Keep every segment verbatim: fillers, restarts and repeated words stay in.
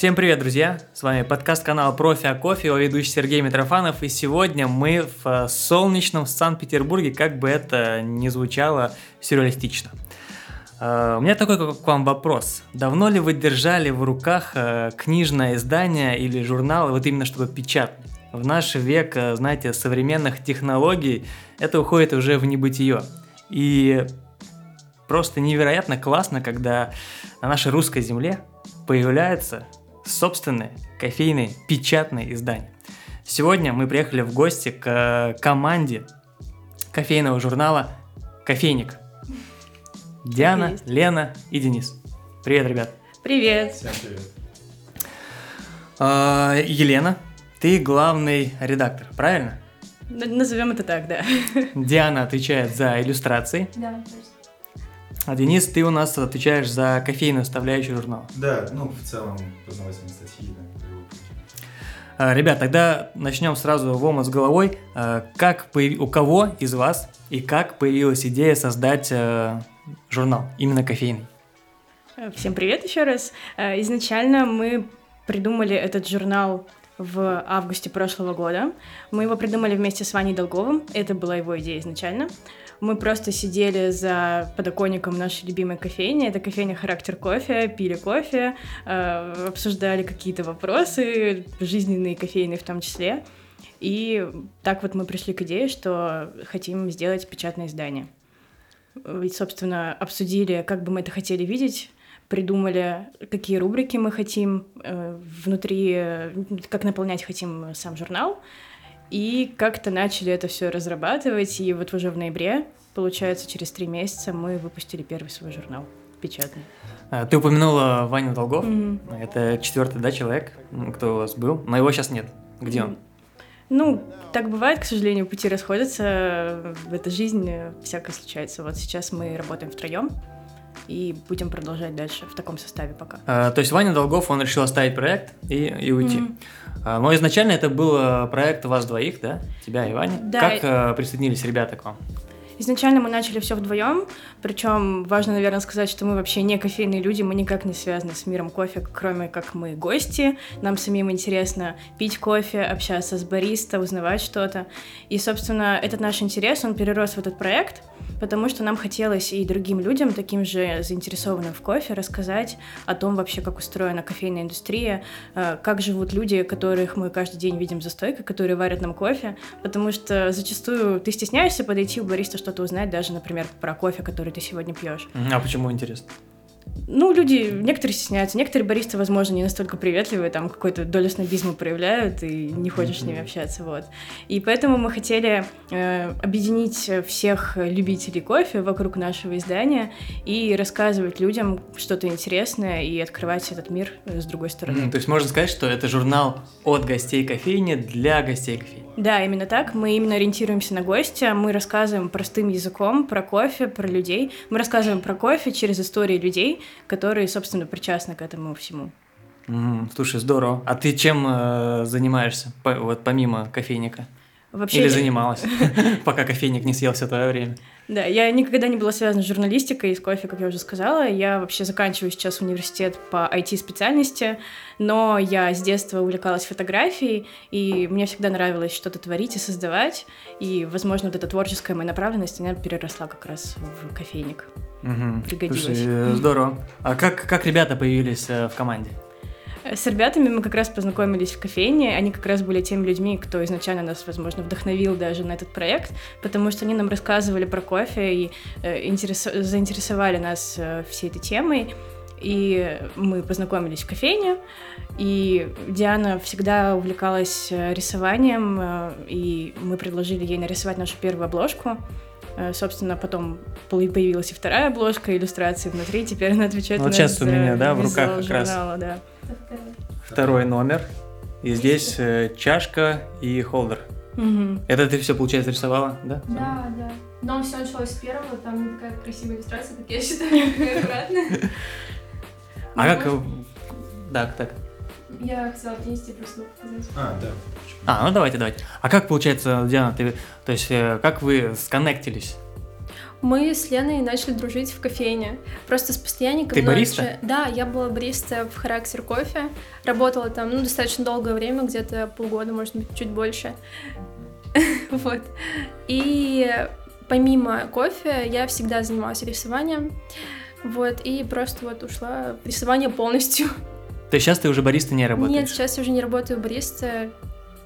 Всем привет, друзья! С вами подкаст-канал «Профи о кофе», его ведущий Сергей Митрофанов. И сегодня мы в солнечном Санкт-Петербурге, как бы это ни звучало сюрреалистично. У меня такой к вам вопрос. Давно ли вы держали в руках книжное издание или журнал, вот именно чтобы печатный? В наш век, знаете, современных технологий это уходит уже в небытие. И просто невероятно классно, когда на нашей русской земле появляется собственные кофейные печатные издания. Сегодня мы приехали в гости к команде кофейного журнала «Кофейник». Диана, Есть. Лена и Денис. Привет, ребят. Привет. Всем привет. А, Елена, ты главный редактор, правильно? Назовем это так, да. Диана отвечает за иллюстрации. Да, а Денис, ты у нас отвечаешь за кофейную составляющую журнала. Да, ну в целом познавательные статьи. Да. Ребят, тогда начнем сразу в омут с головой. Как появ... У кого из вас и как появилась идея создать журнал, именно кофейный? Всем привет еще раз. Изначально мы придумали этот журнал в августе прошлого года. Мы его придумали вместе с Ваней Долговым. Это была его идея изначально. Мы просто сидели за подоконником нашей любимой кофейни. Это кофейня «Характер кофе», пили кофе, э, обсуждали какие-то вопросы, жизненные, кофейные в том числе. И так вот мы пришли к идее, что хотим сделать печатное издание. И, собственно, обсудили, как бы мы это хотели видеть, придумали, какие рубрики мы хотим э, внутри, э, как наполнять хотим сам журнал. И как-то начали это все разрабатывать, и вот уже в ноябре, получается, через три месяца мы выпустили первый свой журнал печатный. Ты упомянула Ваню Долгов, mm-hmm. это четвертый, да, человек, кто у вас был, но его сейчас нет. Где mm-hmm. он? Ну, так бывает, к сожалению, пути расходятся, в этой жизни всякое случается. Вот сейчас мы работаем втроем и будем продолжать дальше в таком составе пока. А, то есть Ваня Долгов, он решил оставить проект и, и уйти. Mm-hmm. Но изначально это был проект вас двоих, да? Тебя и Вани. Да. Как э, присоединились ребята к вам? Изначально мы начали все вдвоем, причем важно, наверное, сказать, что мы вообще не кофейные люди, мы никак не связаны с миром кофе, кроме как мы гости. Нам самим интересно пить кофе, общаться с бариста, узнавать что-то. И, собственно, этот наш интерес, он перерос в этот проект, потому что нам хотелось и другим людям, таким же заинтересованным в кофе, рассказать о том вообще, как устроена кофейная индустрия, как живут люди, которых мы каждый день видим за стойкой, которые варят нам кофе, потому что зачастую ты стесняешься подойти у бариста, что узнать даже, например, про кофе, который ты сегодня пьешь. А почему интересно? Ну, люди, некоторые стесняются, некоторые баристы, возможно, не настолько приветливые, там какую-то долю снобизма проявляют, и не хочешь mm-hmm. с ними общаться, вот. И поэтому мы хотели э, объединить всех любителей кофе вокруг нашего издания и рассказывать людям что-то интересное и открывать этот мир с другой стороны. Mm-hmm. То есть можно сказать, что это журнал от гостей кофейни для гостей кофейни? Да, именно так. Мы именно ориентируемся на гостя, мы рассказываем простым языком про кофе, про людей. Мы рассказываем про кофе через истории людей, которые, собственно, причастны к этому всему. Mm, слушай, здорово. А ты чем э, занимаешься, по, вот помимо кофейника? Вообще Или я... занималась, пока кофейник не съел все твое время? Да, я никогда не была связана с журналистикой и с кофе, как я уже сказала. Я вообще заканчиваю сейчас университет по ай ти-специальности, но я с детства увлекалась фотографией, и мне всегда нравилось что-то творить и создавать, и, возможно, вот эта творческая моя направленность, она переросла как раз в кофейник. Угу. Пригодилась. Слушай, здорово. А как, как ребята появились в команде? С ребятами мы как раз познакомились в кофейне, они как раз были теми людьми, кто изначально нас, возможно, вдохновил даже на этот проект, потому что они нам рассказывали про кофе и э, интерес... заинтересовали нас э, всей этой темой, и мы познакомились в кофейне, и Диана всегда увлекалась рисованием, э, и мы предложили ей нарисовать нашу первую обложку. Собственно, потом появилась и вторая обложка, иллюстрации внутри, теперь она отвечает вот у нас сейчас у меня, да, в руках как журнала, раз да. Второй номер, и здесь э, чашка и холдер. Угу. Это ты все, получается, рисовала, да? Да, Сам? да. Но все началось с первого, там такая красивая иллюстрация, как я считаю, такая аккуратная. А как... Так, так. Я хотела принести просто показать. А, да. А, ну давайте, давайте. А как, получается, Диана, ты... то есть, как вы сконнектились? Мы с Леной начали дружить в кофейне. Просто с постоянником... Ты бариста? Же... Да, я была бариста в «Характер кофе». Работала там, ну, достаточно долгое время, где-то полгода, может быть, чуть больше. Вот. И помимо кофе я всегда занималась рисованием. Вот. И просто вот ушла в рисование полностью. То есть сейчас ты уже бариста не работаешь? Нет, сейчас я уже не работаю бариста,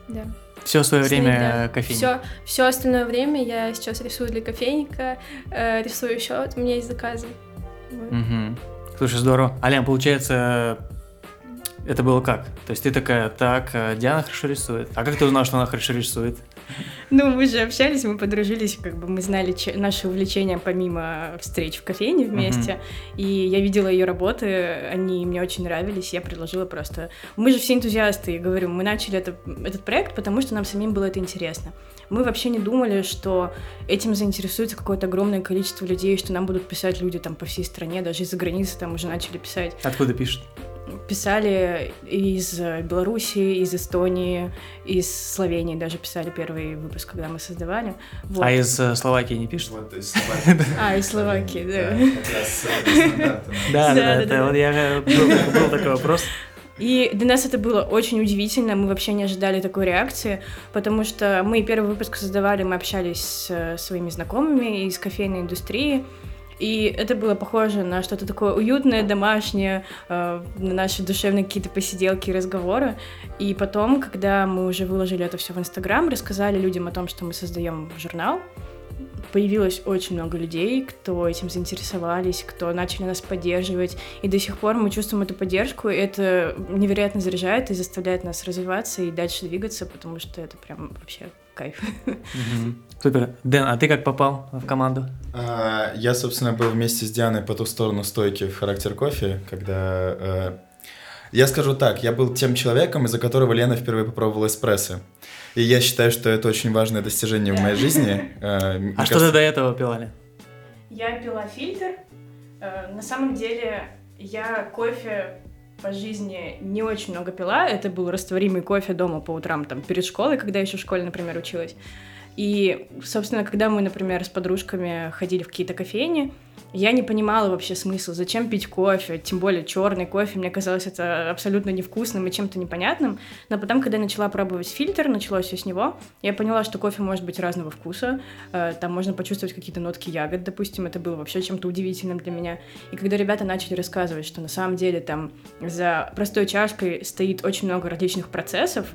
да. Все свое время кофейник? Все, все остальное время я сейчас рисую для кофейника, э, рисую еще, вот у меня есть заказы. Вот. Угу. Слушай, здорово. Ален, получается, это было как? То есть ты такая, так, Диана хорошо рисует. А как ты узнала, что она хорошо рисует? Ну, мы же общались, мы подружились, как бы мы знали че- наши увлечения помимо встреч в кофейне вместе, uh-huh. и я видела ее работы, они мне очень нравились, я предложила просто... Мы же все энтузиасты, и говорю, мы начали это, этот проект, потому что нам самим было это интересно. Мы вообще не думали, что этим заинтересуется какое-то огромное количество людей, что нам будут писать люди там по всей стране, даже из-за границы там уже начали писать. Откуда пишут? Писали из Белоруссии, из Эстонии, из Словении даже писали первый выпуск, когда мы создавали. Вот. А из Словакии не пишут? Вот, из Словакии. А, из Словакии, да. Да, да, да, вот я был такой вопрос. И для нас это было очень удивительно, мы вообще не ожидали такой реакции, потому что мы первый выпуск создавали, мы общались с своими знакомыми из кофейной индустрии, и это было похоже на что-то такое уютное, домашнее, э, на наши душевные какие-то посиделки и разговоры. И потом, когда мы уже выложили это все в Инстаграм, рассказали людям о том, что мы создаем журнал, появилось очень много людей, кто этим заинтересовались, кто начали нас поддерживать. И до сих пор мы чувствуем эту поддержку, и это невероятно заряжает и заставляет нас развиваться и дальше двигаться, потому что это прям вообще... кайф. Mm-hmm. Супер. Дэн, а ты как попал в команду? А, я, собственно, был вместе с Дианой по ту сторону стойки в «Характер кофе», когда... Э, я скажу так, я был тем человеком, из-за которого Лена впервые попробовала эспрессо. И я считаю, что это очень важное достижение yeah. в моей жизни. Э, а кажется... что ты до этого пила, Лен? Я пила фильтр. Э, на самом деле, я кофе... по жизни не очень много пила. Это был растворимый кофе дома по утрам, там, перед школой, когда еще в школе, например, училась. И, собственно, когда мы, например, с подружками ходили в какие-то кофейни, я не понимала вообще смысла, зачем пить кофе, тем более черный кофе. Мне казалось это абсолютно невкусным и чем-то непонятным. Но потом, когда я начала пробовать фильтр, началось все с него, я поняла, что кофе может быть разного вкуса. Там можно почувствовать какие-то нотки ягод, допустим. Это было вообще чем-то удивительным для меня. И когда ребята начали рассказывать, что на самом деле там за простой чашкой стоит очень много различных процессов,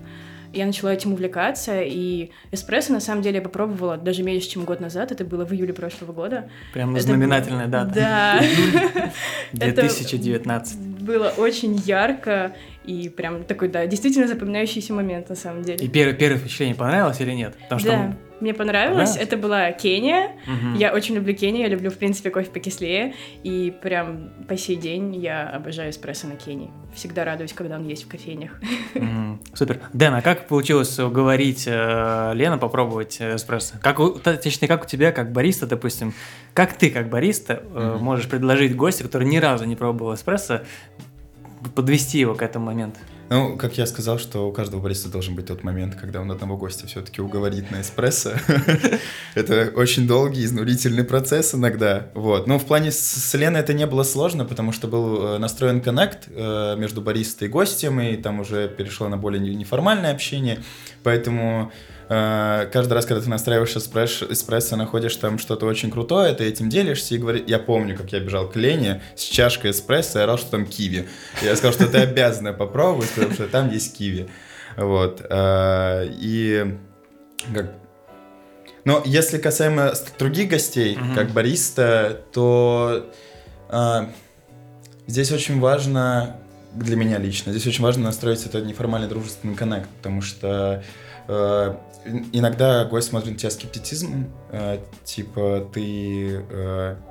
я начала этим увлекаться, и эспрессо, на самом деле, я попробовала даже меньше, чем год назад. Это было в июле прошлого года. Прям это знаменательная был... дата. Да. две тысячи девятнадцатый. Это было очень ярко и прям такой, да, действительно запоминающийся момент, на самом деле. И первое, первое впечатление понравилось или нет? Потому что да, мы... мне понравилось. понравилось. Это была Кения. Угу. Я очень люблю Кению, я люблю, в принципе, кофе покислее. И прям по сей день я обожаю эспрессо на Кении. Всегда радуюсь, когда он есть в кофейнях. Супер. Дэн, а как получилось уговорить э, Лену попробовать эспрессо? Как у, точнее, как у тебя, как бариста, допустим, как ты, как бариста, э, можешь предложить гостю, который ни разу не пробовал эспрессо, подвести его к этому моменту? Ну, как я сказал, что у каждого бариста должен быть тот момент, когда он одного гостя все-таки уговорит на эспрессо. Это очень долгий, изнурительный процесс иногда. Вот. Но в плане с Леной это не было сложно, потому что был настроен коннект между баристой и гостем, и там уже перешло на более неформальное общение. Поэтому каждый раз, когда ты настраиваешь эспрессо, находишь там что-то очень крутое, ты этим делишься и говоришь... Я помню, как я бежал к Лене с чашкой эспрессо и орал, что там киви. Я сказал, что ты обязана попробовать, потому что там есть киви. Вот. И... Но если касаемо других гостей, mm-hmm. как бариста, то здесь очень важно... Для меня лично. Здесь очень важно настроить этот неформальный дружественный коннект, потому что... Иногда гость смотрит на тебя скептицизмом, типа ты,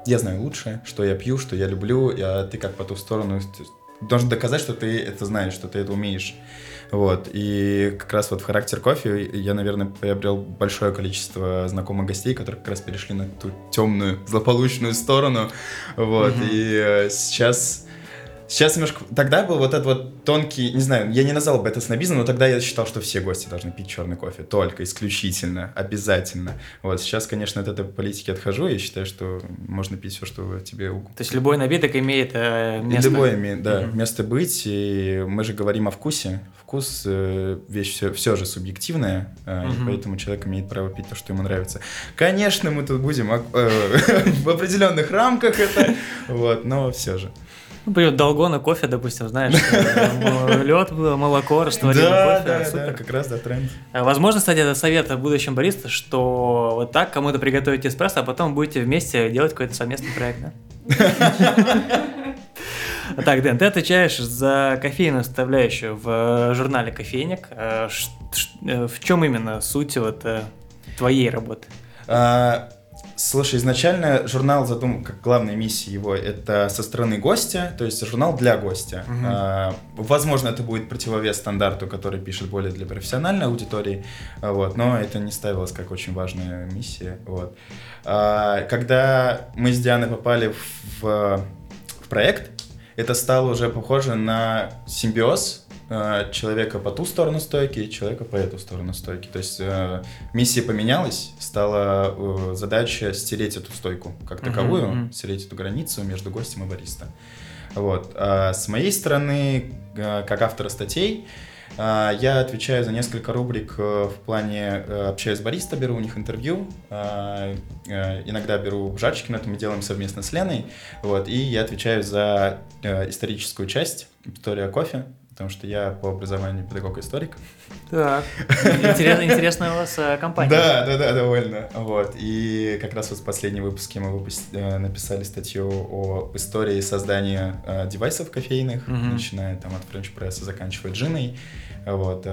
я знаю лучше, что я пью, что я люблю, а ты как по ту сторону должен доказать, что ты это знаешь, что ты это умеешь. Вот. И как раз вот в «Характер кофе» я, наверное, приобрел большое количество знакомых гостей, которые как раз перешли на ту темную, злополучную сторону. Вот. Mm-hmm. И сейчас Сейчас немножко... Тогда был вот этот вот тонкий... Не знаю, я не назвал бы это снобизмом, но тогда я считал, что все гости должны пить черный кофе. Только, исключительно, обязательно. Вот, сейчас, конечно, от этой политики отхожу, и считаю, что можно пить все, что тебе угодно. То есть любой напиток имеет э, место? Любой имеет, да, mm-hmm. место быть. И мы же говорим о вкусе. Вкус э, вещь все, все же субъективная, э, mm-hmm. и поэтому человек имеет право пить то, что ему нравится. Конечно, мы тут будем в определенных рамках это, вот, но все же. Ну, привет, долгона кофе, допустим, знаешь, лед, молоко, растворимый кофе. Да, да, как раз, да, тренд. Возможно, кстати, это совет будущим баристам, что вот так кому-то приготовите эспрессо, а потом будете вместе делать какой-то совместный проект, да? Так, Дэн, ты отвечаешь за кофейную составляющую в журнале «Кофейник». В чем именно суть вот твоей работы? Слушай, изначально журнал задумал, как главная миссия его, это со стороны гостя, то есть журнал для гостя. Угу. А, возможно, это будет противовес стандарту, который пишет более для профессиональной аудитории, вот, но это не ставилось как очень важная миссия. Вот. А, когда мы с Дианой попали в, в проект, это стало уже похоже на симбиоз человека по ту сторону стойки и человека по эту сторону стойки. То есть э, миссия поменялась, стала э, задача стереть эту стойку как таковую, mm-hmm. стереть эту границу между гостем и бариста. Вот. А с моей стороны, э, как автора статей, э, я отвечаю за несколько рубрик э, в плане э, «Общаюсь с бариста», беру у них интервью, э, э, иногда беру в жарчики, но это мы делаем совместно с Леной. Вот. И я отвечаю за э, историческую часть «Профи о кофе», потому что я по образованию педагог-историк. Так, интересная у вас компания. Да, да, да, довольно. Вот. И как раз вот в последнем выпуске мы написали статью о истории создания девайсов кофейных, начиная там от френч-пресса, заканчивая джиной. Вот.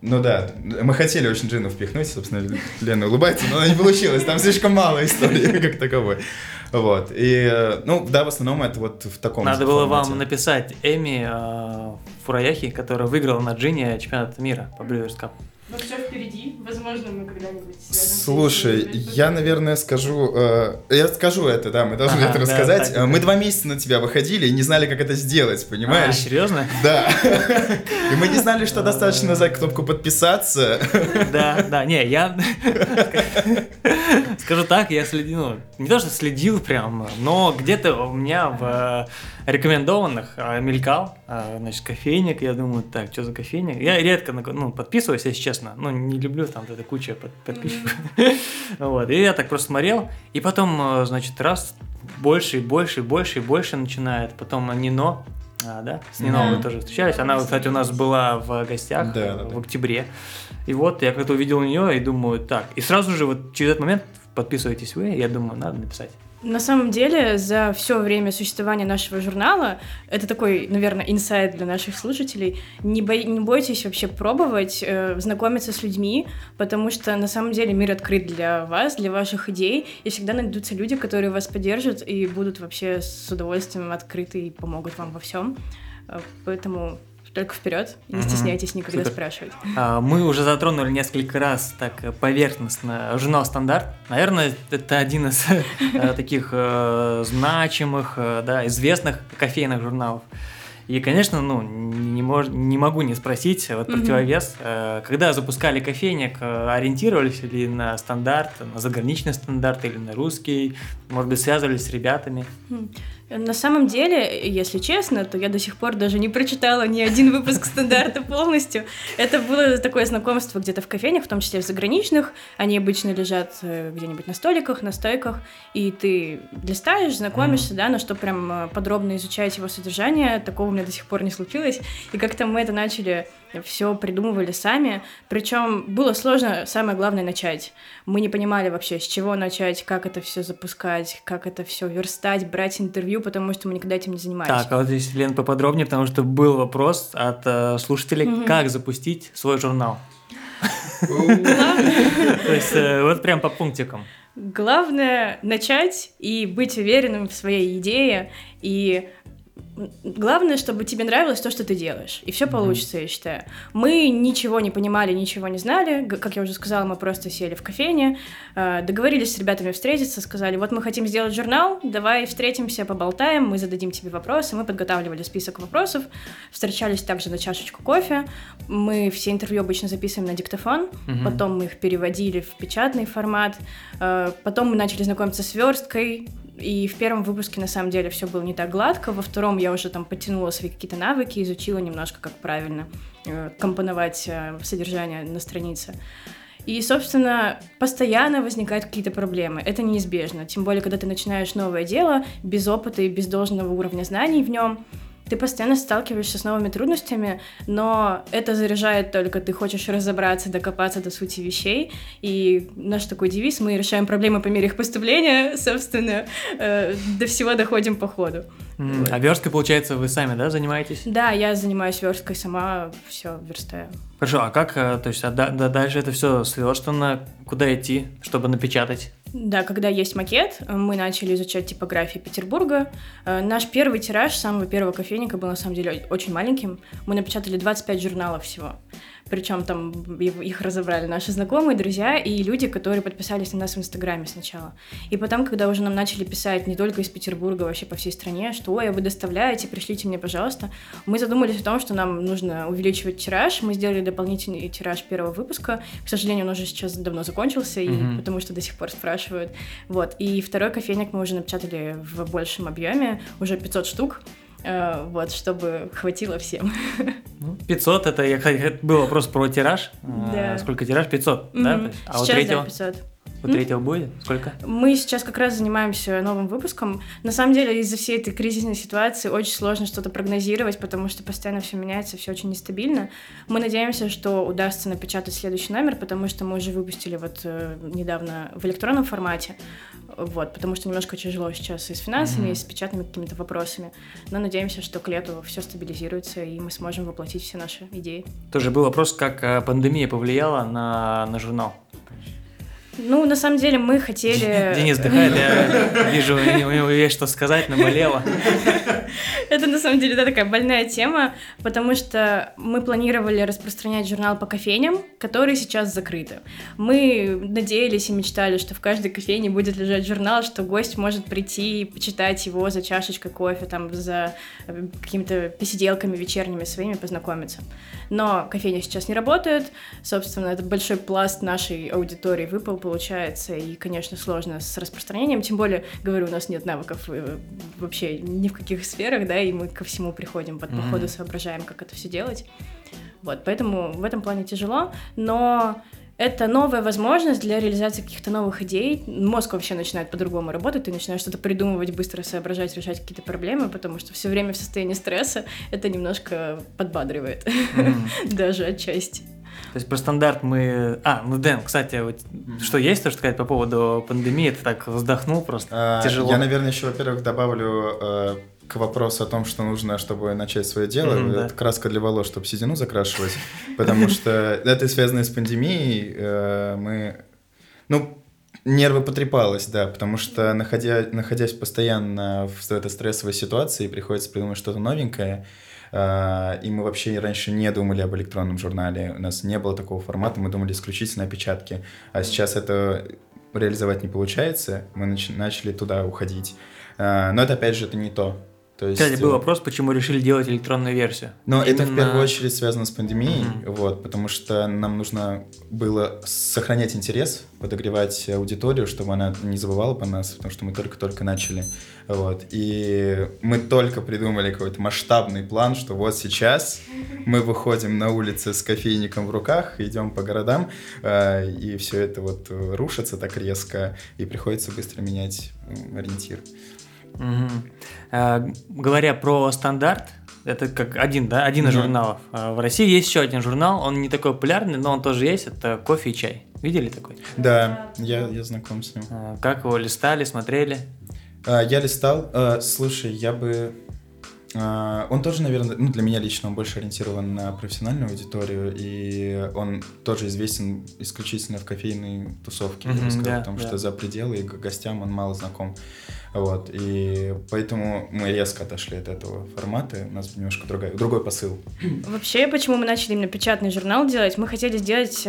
Ну да, мы хотели очень джину впихнуть, собственно, Лена улыбается, но она не получилась, там слишком мало истории как таковой. Вот, и, ну да, в основном это вот в таком формате. Надо было вам написать Эми Фураяхи, которая выиграла на джине чемпионат мира по Блюверс Кап. Но все впереди, возможно, мы когда-нибудь... Слушай, я, наверное, скажу... Э, я скажу это, да, мы должны ага, это да, рассказать. Так, мы так. Два месяца на тебя выходили и не знали, как это сделать, понимаешь? А, серьезно? Да. И мы не знали, что достаточно за кнопку подписаться. Да, да, не, я... Скажу так, я следил, не то что следил прям, но где-то у меня в рекомендованных мелькал, значит, кофейник, я думаю, так, что за кофейник? Я редко, ну, подписываюсь, если честно, ну, не люблю там вот эту кучу подписчиков, вот, и я так просто смотрел, и потом, значит, раз, больше и больше и больше и больше начинает, потом Нино, да, с Нино мы тоже встречались, она, кстати, у нас была в гостях в октябре, и вот я как-то увидел ее и думаю, так, и сразу же вот через этот момент подписываетесь вы, я думаю, надо написать. На самом деле, за все время существования нашего журнала, это такой, наверное, инсайт для наших слушателей, не, бой, не бойтесь вообще пробовать, э, знакомиться с людьми, потому что на самом деле мир открыт для вас, для ваших идей, и всегда найдутся люди, которые вас поддержат и будут вообще с удовольствием открыты и помогут вам во всем. Поэтому... Только вперед, не стесняйтесь никогда Супер. спрашивать. Мы уже затронули несколько раз так поверхностно журнал «Стандарт». Наверное, это один из таких значимых, да, известных кофейных журналов. И, конечно, ну, не, мож, не могу не спросить, вот mm-hmm. противовес, э, когда запускали кофейник, э, ориентировались ли на стандарт, на заграничный стандарт или на русский, может быть, связывались с ребятами? На самом деле, если честно, то я до сих пор даже не прочитала ни один выпуск стандарта полностью. Это было такое знакомство где-то в кофейнях, в том числе в заграничных, они обычно лежат где-нибудь на столиках, на стойках, и ты листаешь, знакомишься, mm-hmm. да, но что прям подробно изучать его содержание, такого у меня до сих пор не случилось, и как-то мы это начали, все придумывали сами, причем было сложно, самое главное, начать. Мы не понимали вообще, с чего начать, как это все запускать, как это все верстать, брать интервью, потому что мы никогда этим не занимались. Так, а вот здесь, Лен, поподробнее, потому что был вопрос от э, слушателей, mm-hmm. как запустить свой журнал. То есть вот прям по пунктикам. Главное начать и быть уверенным в своей идее, и главное, чтобы тебе нравилось то, что ты делаешь, и все mm-hmm. получится, я считаю. Мы ничего не понимали, ничего не знали, как я уже сказала, мы просто сели в кофейне, договорились с ребятами встретиться, сказали, вот мы хотим сделать журнал, давай встретимся, поболтаем, мы зададим тебе вопросы, мы подготавливали список вопросов, встречались также на чашечку кофе, мы все интервью обычно записываем на диктофон, mm-hmm. потом мы их переводили в печатный формат, потом мы начали знакомиться с версткой. И в первом выпуске, на самом деле, все было не так гладко. Во втором я уже там подтянула свои какие-то навыки, изучила немножко, как правильно э, компоновать э, содержание на странице. И, собственно, постоянно возникают какие-то проблемы. Это неизбежно. Тем более, когда ты начинаешь новое дело, без опыта и без должного уровня знаний в нем, ты постоянно сталкиваешься с новыми трудностями, но это заряжает только, ты хочешь разобраться, докопаться до сути вещей, и наш такой девиз, мы решаем проблемы по мере их поступления, собственно, э, до всего доходим по ходу. Mm, вот. А версткой, получается, вы сами, да, занимаетесь? Да, я занимаюсь версткой сама, все верстаю. Хорошо, а как, то есть, а да, да, дальше это все сверстано, куда идти, чтобы напечатать? Да, когда есть макет, мы начали изучать типографии Петербурга. Наш первый тираж самого первого кофейника был, на самом деле, очень маленьким. Мы напечатали двадцать пять журналов всего. Причем там их разобрали наши знакомые, друзья и люди, которые подписались на нас в Инстаграме сначала. И потом, когда уже нам начали писать не только из Петербурга, вообще по всей стране, что «Ой, вы доставляете, пришлите мне, пожалуйста», мы задумались о том, что нам нужно увеличивать тираж. Мы сделали дополнительный тираж первого выпуска. К сожалению, он уже сейчас давно закончился, mm-hmm. и потому что до сих пор спрашивают. Вот. И второй кофейник мы уже напечатали в большем объеме, уже пятьсот штук, вот, чтобы хватило всем. пятьсот, это я было просто про тираж. Да. Сколько тираж? пятьсот, mm-hmm. да? А сейчас, вот третьего? Да, пятьсот. У третьего будет? Сколько? Мы сейчас как раз занимаемся новым выпуском. На самом деле, из-за всей этой кризисной ситуации очень сложно что-то прогнозировать, потому что постоянно все меняется, все очень нестабильно. Мы надеемся, что удастся напечатать следующий номер, потому что мы уже выпустили вот э, недавно в электронном формате, вот, потому что немножко тяжело сейчас и с финансами, mm-hmm. и с печатными какими-то вопросами. Но надеемся, что к лету все стабилизируется, и мы сможем воплотить все наши идеи. Тоже был вопрос, как пандемия повлияла на, на журнал. Ну, на самом деле, мы хотели... Денис вздыхает, я вижу, у него есть что сказать, наболело. Это, на самом деле, да, такая больная тема, потому что мы планировали распространять журнал по кофейням, которые сейчас закрыты. Мы надеялись и мечтали, что в каждой кофейне будет лежать журнал, что гость может прийти и почитать его за чашечкой кофе, там, за какими-то посиделками вечерними своими познакомиться. Но кофейня сейчас не работает, собственно, это большой пласт нашей аудитории выпал, получается, и, конечно, сложно с распространением, тем более, говорю, у нас нет навыков вообще ни в каких сферах, да, и мы ко всему приходим, под, по mm-hmm. ходу соображаем, как это все делать, вот, поэтому в этом плане тяжело, но это новая возможность для реализации каких-то новых идей, мозг вообще начинает по-другому работать, ты начинаешь что-то придумывать, быстро соображать, решать какие-то проблемы, потому что все время в состоянии стресса это немножко подбадривает, mm-hmm. даже отчасти. То есть про стандарт мы... А, ну, Дэн, кстати, вот, что есть, то, что сказать по поводу пандемии? Ты так вздохнул просто, а, тяжело. Я, наверное, еще, во-первых, добавлю э, к вопросу о том, что нужно, чтобы начать свое дело. Mm-hmm, это да. Краска для волос, чтобы седину закрашивать, потому что это связано с пандемией. Мы... Ну, нервы потрепалось, да, потому что, находясь постоянно в этой стрессовой ситуации, приходится придумать что-то новенькое. И мы вообще раньше не думали об электронном журнале, у нас не было такого формата, мы думали исключительно о печатке, а сейчас это реализовать не получается, мы нач- начали туда уходить, но это опять же это не то. То есть... Кстати, был вопрос, почему решили делать электронную версию. Но именно... это в первую очередь связано с пандемией, mm-hmm. вот, потому что нам нужно было сохранять интерес, подогревать аудиторию, чтобы она не забывала по нас, потому что мы только-только начали. Вот, и мы только придумали какой-то масштабный план, что вот сейчас мы выходим на улицы с кофейником в руках, идем по городам, и все это вот рушится так резко, и приходится быстро менять ориентир. Угу. Говоря про стандарт, это как один, да, один из mm-hmm. журналов. В России есть еще один журнал, он не такой популярный, но он тоже есть, это «Кофе и чай». Видели такой? Да, я, я знаком с ним. Как его листали, смотрели? Я листал, слушай, я бы... Он тоже, наверное, ну, для меня лично он больше ориентирован на профессиональную аудиторию, и он тоже известен исключительно в кофейной тусовке, mm-hmm, я бы сказал, yeah, потому yeah. что за пределы и гостям он мало знаком. Вот, и поэтому мы резко отошли от этого формата, у нас немножко другая, другой посыл. Вообще, почему мы начали именно печатный журнал делать? Мы хотели сделать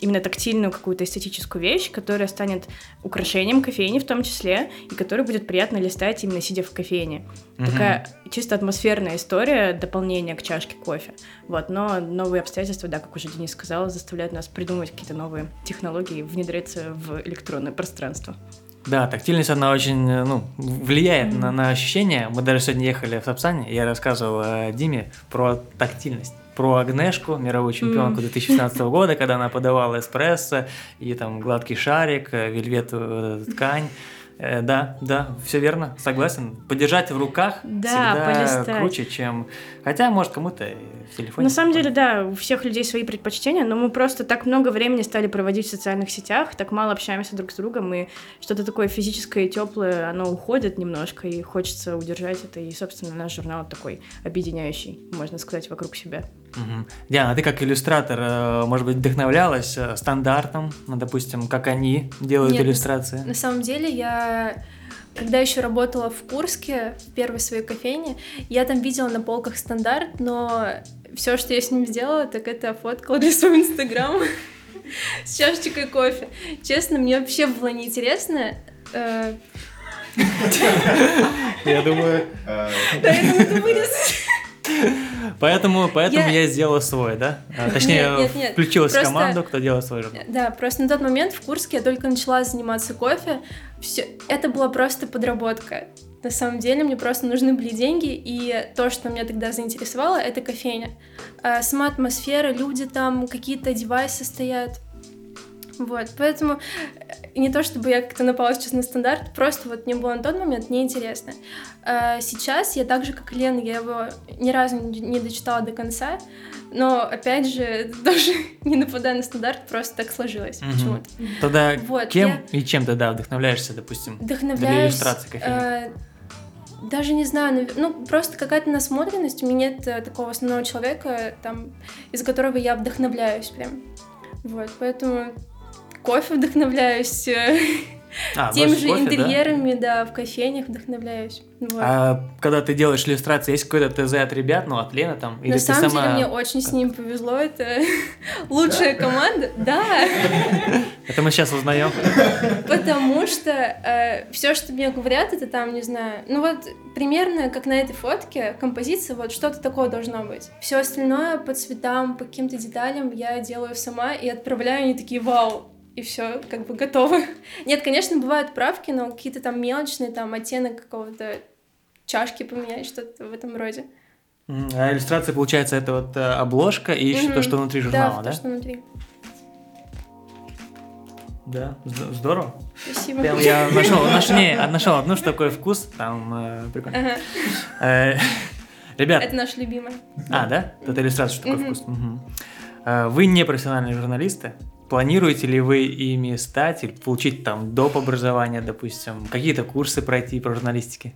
именно тактильную какую-то эстетическую вещь, которая станет украшением кофейни в том числе, и которую будет приятно листать именно сидя в кофейне. Mm-hmm. Такая чисто атмосферная история, дополнение к чашке кофе. Вот, но новые обстоятельства, да, как уже Денис сказал, заставляют нас придумывать какие-то новые технологии, внедряться в электронное пространство. Да, тактильность, она очень, ну, влияет mm-hmm. на, на ощущения. Мы даже сегодня ехали в Сапсане, я рассказывал э, Диме про тактильность. Про Агнешку, мировую чемпионку две тысячи шестнадцатого года, когда она подавала эспрессо, и там гладкий шарик, вельветовую ткань. Э, да, да, все верно, согласен. Подержать в руках да, всегда круче, чем... Хотя, может, кому-то в телефоне... На самом деле, да, у всех людей свои предпочтения, но мы просто так много времени стали проводить в социальных сетях, так мало общаемся друг с другом, и что-то такое физическое, теплое, оно уходит немножко, и хочется удержать это, и, собственно, наш журнал такой объединяющий, можно сказать, вокруг себя. Угу. Диана, ты как иллюстратор, может быть, вдохновлялась стандартом, ну, допустим, как они делают Нет, иллюстрации? На самом деле, я... Когда еще работала в Курске, в первой своей кофейне, я там видела на полках стандарт, но все, что я с ним сделала, так это фоткала для своего инстаграма с чашечкой кофе. Честно, мне вообще было неинтересно. Я думаю... Да, я думаю, вырезать. Поэтому, поэтому я... я сделала свой, да? Точнее, нет, нет, нет. включилась просто... в команду, кто делал свой журнал. Да, просто на тот момент в Курске я только начала заниматься кофе. Все... Это была просто подработка. На самом деле мне просто нужны были деньги, и то, что меня тогда заинтересовало, это кофейня. А сама атмосфера, люди там, какие-то девайсы стоят. Вот, поэтому не то, чтобы я как-то напала сейчас на стандарт, просто вот мне было на тот момент неинтересно. А сейчас я так же, как Лена, я его ни разу не дочитала до конца, но, опять же, тоже не нападая на стандарт, просто так сложилось угу. почему-то. Тогда вот, кем я... и чем тогда вдохновляешься, допустим, для иллюстрации кофейни? Даже не знаю, ну, просто какая-то насмотренность. У меня нет такого основного человека, там, из которого я вдохновляюсь прям. Вот, поэтому... Кофе вдохновляюсь, а, теми же кофе, интерьерами, да? да, в кофейнях вдохновляюсь. Вот. А когда ты делаешь иллюстрации, есть какой-то ТЗ от ребят, ну, от Лены там? Или на самом ты сама... деле мне очень с ним повезло, это лучшая команда, да. Это мы сейчас узнаем. Потому что э, все, что мне говорят, это там, не знаю, ну вот примерно как на этой фотке, композиция, вот что-то такое должно быть. Все остальное по цветам, по каким-то деталям я делаю сама и отправляю, они такие: вау. И все, как бы готово. Нет, конечно, бывают правки, но какие-то там мелочные, там оттенок какого-то чашки поменять, что-то в этом роде. А иллюстрация, получается, это вот обложка и еще mm-hmm. то, что внутри журнала, да? Да, то, что внутри. Да, здорово. Спасибо. Прям я нашел, нашел, не, нашел одну, что такое вкус, там э, прикольно. Ага. Э, ребят. Это наша любимая. А, да? Это иллюстрация, что такое mm-hmm. вкус. Угу. Вы не профессиональные журналисты. Планируете ли вы ими стать или получить там доп. Образование, допустим, какие-то курсы пройти по журналистике?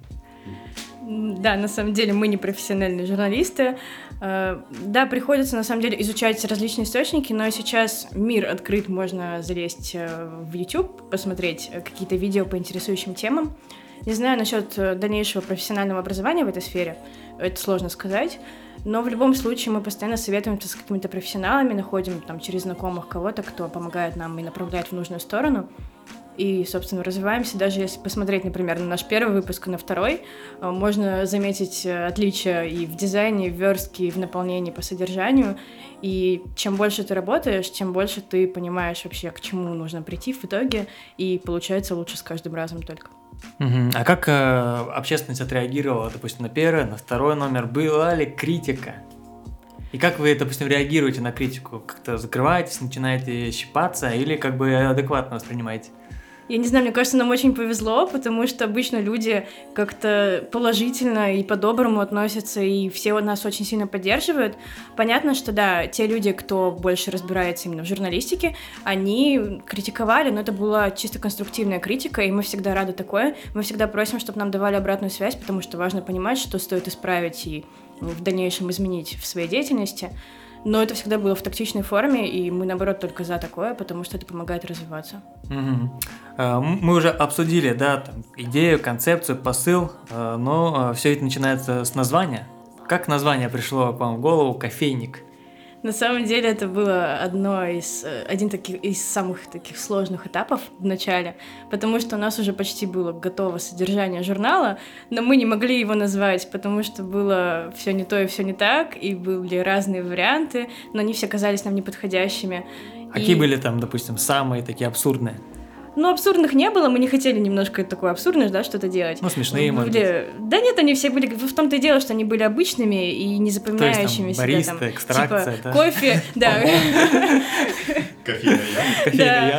Да, на самом деле мы не профессиональные журналисты. Да, приходится на самом деле изучать различные источники, но сейчас мир открыт, можно залезть в YouTube, посмотреть какие-то видео по интересующим темам. Не знаю насчет дальнейшего профессионального образования в этой сфере, это сложно сказать, но в любом случае мы постоянно советуемся с какими-то профессионалами, находим там через знакомых кого-то, кто помогает нам и направляет в нужную сторону, и, собственно, развиваемся. Даже если посмотреть, например, на наш первый выпуск и на второй, можно заметить отличия и в дизайне, и в верстке, и в наполнении по содержанию, и чем больше ты работаешь, тем больше ты понимаешь вообще, к чему нужно прийти в итоге, и получается лучше с каждым разом только. Угу. А как э, общественность отреагировала, допустим, на первый, на второй номер? Была ли критика? И как вы, допустим, реагируете на критику? Как-то закрываетесь, начинаете щипаться или как бы адекватно воспринимаете? Я не знаю, мне кажется, нам очень повезло, потому что обычно люди как-то положительно и по-доброму относятся, и все нас очень сильно поддерживают. Понятно, что да, те люди, кто больше разбирается именно в журналистике, они критиковали, но это была чисто конструктивная критика, и мы всегда рады такое. Мы всегда просим, чтобы нам давали обратную связь, потому что важно понимать, что стоит исправить и в дальнейшем изменить в своей деятельности. Но это всегда было в тактичной форме, и мы, наоборот, только за такое, потому что это помогает развиваться. Mm-hmm. Мы уже обсудили, да, там, идею, концепцию, посыл, но все это начинается с названия. Как название пришло вам в голову «Кофейник»? На самом деле это было одно из, один таких, из самых таких сложных этапов в начале, потому что у нас уже почти было готово содержание журнала, но мы не могли его назвать, потому что было все не то и все не так, и были разные варианты, но они все казались нам неподходящими. Какие и... были там, допустим, самые такие абсурдные? Ну, абсурдных не было, мы не хотели немножко такое абсурдное, да, что-то делать. Ну, смешные, были... может быть. Да нет, они все были, в том-то и дело, что они были обычными и не запоминающимися. То есть, там, бариста, экстракция, типа, да? Кофе, да. Кофейная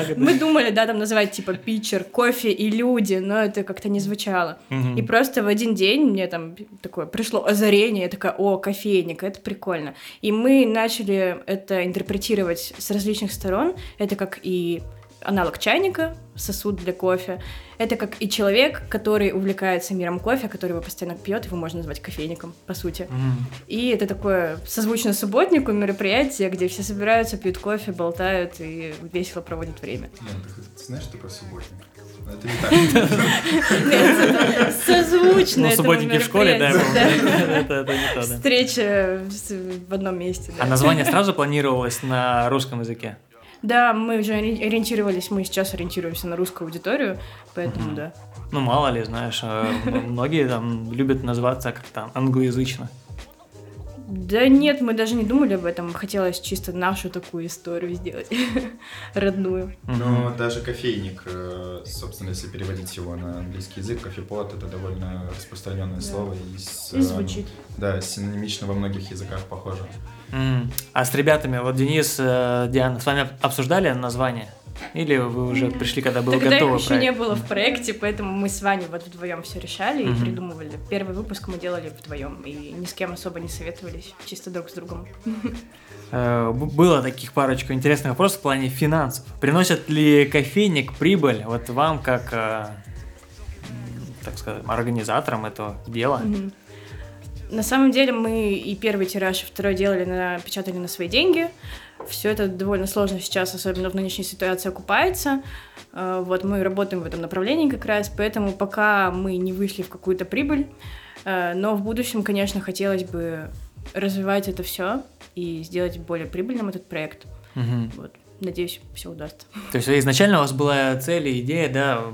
ягода. Мы думали, да, там называть, типа, питчер, кофе и люди, но это как-то не звучало. И просто в один день мне там такое пришло озарение, я такая, о, кофейник, это прикольно. И мы начали это интерпретировать с различных сторон, это как и... аналог чайника, сосуд для кофе. Это как и человек, который увлекается миром кофе, который его постоянно пьет, его можно назвать кофейником, по сути. Mm. И это такое созвучно субботнику мероприятие, где все собираются, пьют кофе, болтают и весело проводят время. Лен, ты, ты знаешь, что про субботник? Это не так. Нет, созвучно этому мероприятию. Субботники в школе, да, это не то, да. Встреча в одном месте. А название сразу планировалось на русском языке? Да, мы уже ориентировались, мы сейчас ориентируемся на русскую аудиторию, поэтому mm-hmm. да. Ну, мало ли, знаешь, многие там любят называться как-то англоязычно. Да нет, мы даже не думали об этом, хотелось чисто нашу такую историю сделать, родную. Но даже кофейник, собственно, если переводить его на английский язык, кофепот — это довольно распространенное слово. И звучит. Да, синонимично во многих языках похоже. А с ребятами, вот Денис, Диана, с вами обсуждали название? Или вы уже пришли, когда было готово? Тогда их еще не было в проекте, поэтому мы с Ваней вот вдвоем все решали и mm-hmm. придумывали. Первый выпуск мы делали вдвоем, и ни с кем особо не советовались, чисто друг с другом. Было таких парочку интересных вопросов в плане финансов. Приносит ли кофейник прибыль вот вам, как, так сказать, организаторам этого дела? Mm-hmm. На самом деле мы и первый тираж, и второй делали, на, печатали на свои деньги. Все это довольно сложно сейчас, особенно в нынешней ситуации, окупается. Вот мы работаем в этом направлении как раз, поэтому пока мы не вышли в какую-то прибыль, но в будущем, конечно, хотелось бы развивать это все и сделать более прибыльным этот проект. Угу. Вот. Надеюсь, все удастся. То есть изначально у вас была цель и идея, да,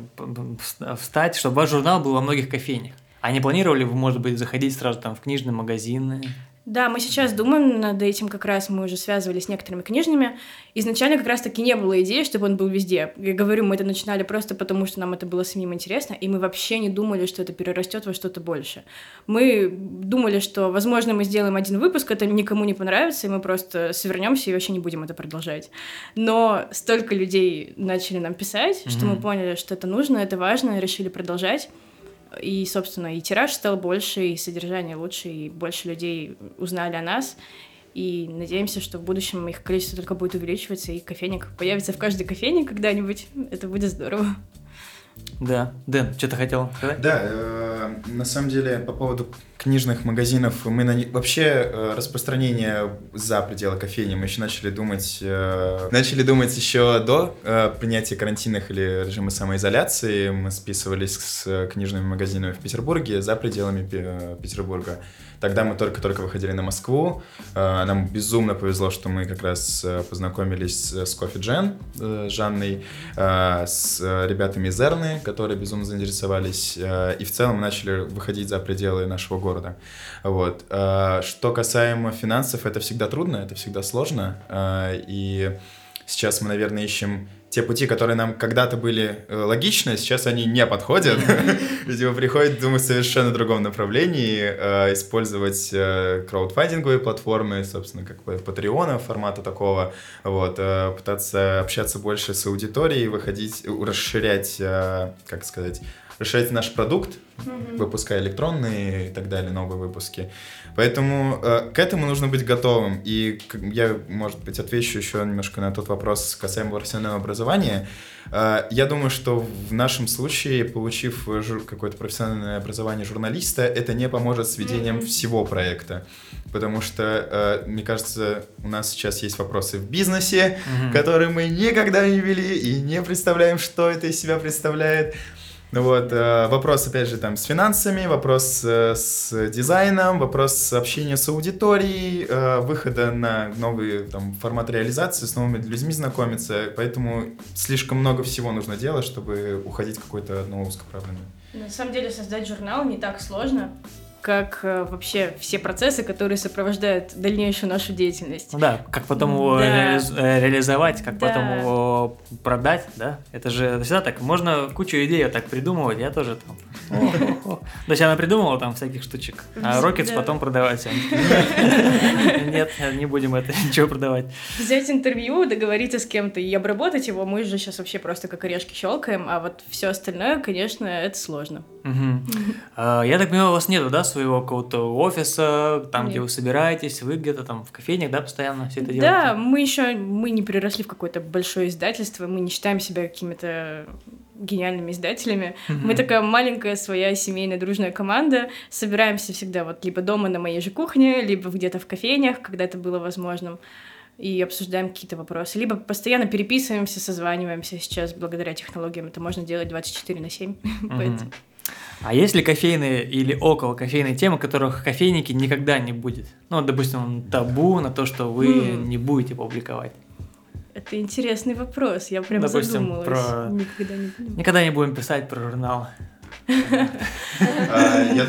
встать, чтобы ваш журнал был во многих кофейнях. А не планировали вы, может быть, заходить сразу там в книжные магазины? Да, мы сейчас думаем над этим как раз, мы уже связывались с некоторыми книжными. Изначально как раз-таки не было идеи, чтобы он был везде. Я говорю, мы это начинали просто потому, что нам это было самим интересно, и мы вообще не думали, что это перерастет во что-то больше. Мы думали, что, возможно, мы сделаем один выпуск, это никому не понравится, и мы просто свернемся и вообще не будем это продолжать. Но столько людей начали нам писать, mm-hmm. что мы поняли, что это нужно, это важно, и решили продолжать. И, собственно, и тираж стал больше, и содержание лучше, и больше людей узнали о нас. И надеемся, что в будущем их количество только будет увеличиваться, и кофейник появится в каждой кофейне когда-нибудь. Это будет здорово. Да. Дэн, что ты хотел сказать? Да, э, на самом деле, по поводу книжных магазинов, мы на... вообще э, распространение за пределы кофейни мы еще начали думать, э, начали думать еще до э, принятия карантинных или режима самоизоляции. Мы списывались с книжными магазинами в Петербурге, за пределами П- Петербурга. Тогда мы только-только выходили на Москву. Э, нам безумно повезло, что мы как раз познакомились с Coffee Gen, э, Жанной, э, с ребятами из Эрны, которые безумно заинтересовались, и в целом начали выходить за пределы нашего города. Вот. Что касаемо финансов, это всегда трудно, это всегда сложно, и сейчас мы, наверное, ищем те пути, которые нам когда-то были логичны, сейчас они не подходят. Видимо, приходит, думаю, в совершенно другом направлении использовать краудфандинговые платформы, собственно, как Патреона, формата такого, вот, пытаться общаться больше с аудиторией, выходить, расширять, как сказать, расширять наш продукт, mm-hmm. выпуская электронные и так далее, новые выпуски. Поэтому э, к этому нужно быть готовым. И я, может быть, отвечу еще немножко на тот вопрос касаемо профессионального образования. Э, я думаю, что в нашем случае, получив жур- какое-то профессиональное образование журналиста, это не поможет с ведением mm-hmm. всего проекта. Потому что, э, мне кажется, у нас сейчас есть вопросы в бизнесе, mm-hmm. которые мы никогда не вели и не представляем, что это из себя представляет. Ну вот, э, вопрос, опять же, там, с финансами, вопрос э, с дизайном, вопрос общения с аудиторией, э, выхода на новые там, форматы реализации, с новыми людьми знакомиться. Поэтому слишком много всего нужно делать, чтобы уходить в какое-то одно узконаправленное. На самом деле создать журнал не так сложно, как э, вообще все процессы, которые сопровождают дальнейшую нашу деятельность. Ну да, как потом его да. ре- реализовать, как да. потом его продать, да? Это же всегда так, можно кучу идей вот так придумывать, я тоже там... То есть она придумала там всяких штучек, а Rockets потом продавать. Нет, не будем это ничего продавать. Взять интервью, договориться с кем-то и обработать его, мы же сейчас вообще просто как орешки щелкаем, а вот все остальное, конечно, это сложно. Я так понимаю, у вас нету, да, своего какого-то офиса, там, где вы собираетесь, вы где-то там в кофейнях, да, постоянно все это делаете? Да, мы еще, мы не переросли в какое-то большое издательство, мы не считаем себя какими-то гениальными издателями. Mm-hmm. Мы такая маленькая своя семейная дружная команда. Собираемся всегда вот либо дома на моей же кухне, либо где-то в кофейнях, когда это было возможным, и обсуждаем какие-то вопросы. Либо постоянно переписываемся, созваниваемся. Сейчас благодаря технологиям это можно делать двадцать четыре на семь. Mm-hmm. А есть ли кофейные или около кофейной темы, которых кофейники никогда не будет? Ну, допустим, табу на то, что вы mm. не будете публиковать. Это интересный вопрос, я прям Допустим, задумалась. Про... Никогда, не... Никогда не будем писать про журнал. Я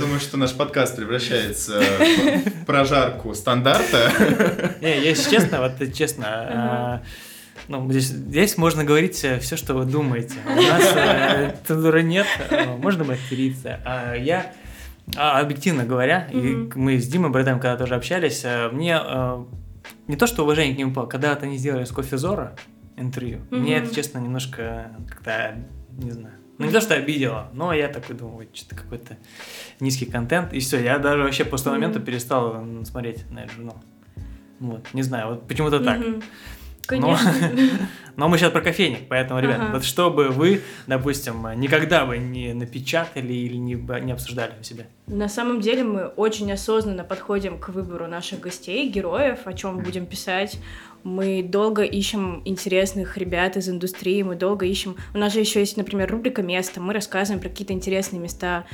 думаю, что наш подкаст превращается в прожарку стандарта. Если честно, вот честно... Ну, здесь, здесь можно говорить все, что вы думаете. У нас цензуры нет, можно материться. А я... Объективно говоря, мы с Димой, братом, когда тоже общались, мне... Не то, что уважение к ним упало, когда-то они сделали с Кофе Зора интервью, mm-hmm. мне это, честно, немножко как-то, не знаю, ну не то, что обидело, но я такой думаю, что-то какой-то низкий контент, и все, я даже вообще после mm-hmm. момента перестал смотреть на этот журнал. Вот, не знаю, вот почему-то так. Mm-hmm. Но, но мы сейчас про кофейник, поэтому, ребят, ага. вот чтобы вы, допустим, никогда бы не напечатали или не, не обсуждали у себя. На самом деле мы очень осознанно подходим к выбору наших гостей, героев, о чем будем писать. Мы долго ищем интересных ребят из индустрии, мы долго ищем... У нас же еще есть, например, рубрика «Место», мы рассказываем про какие-то интересные места.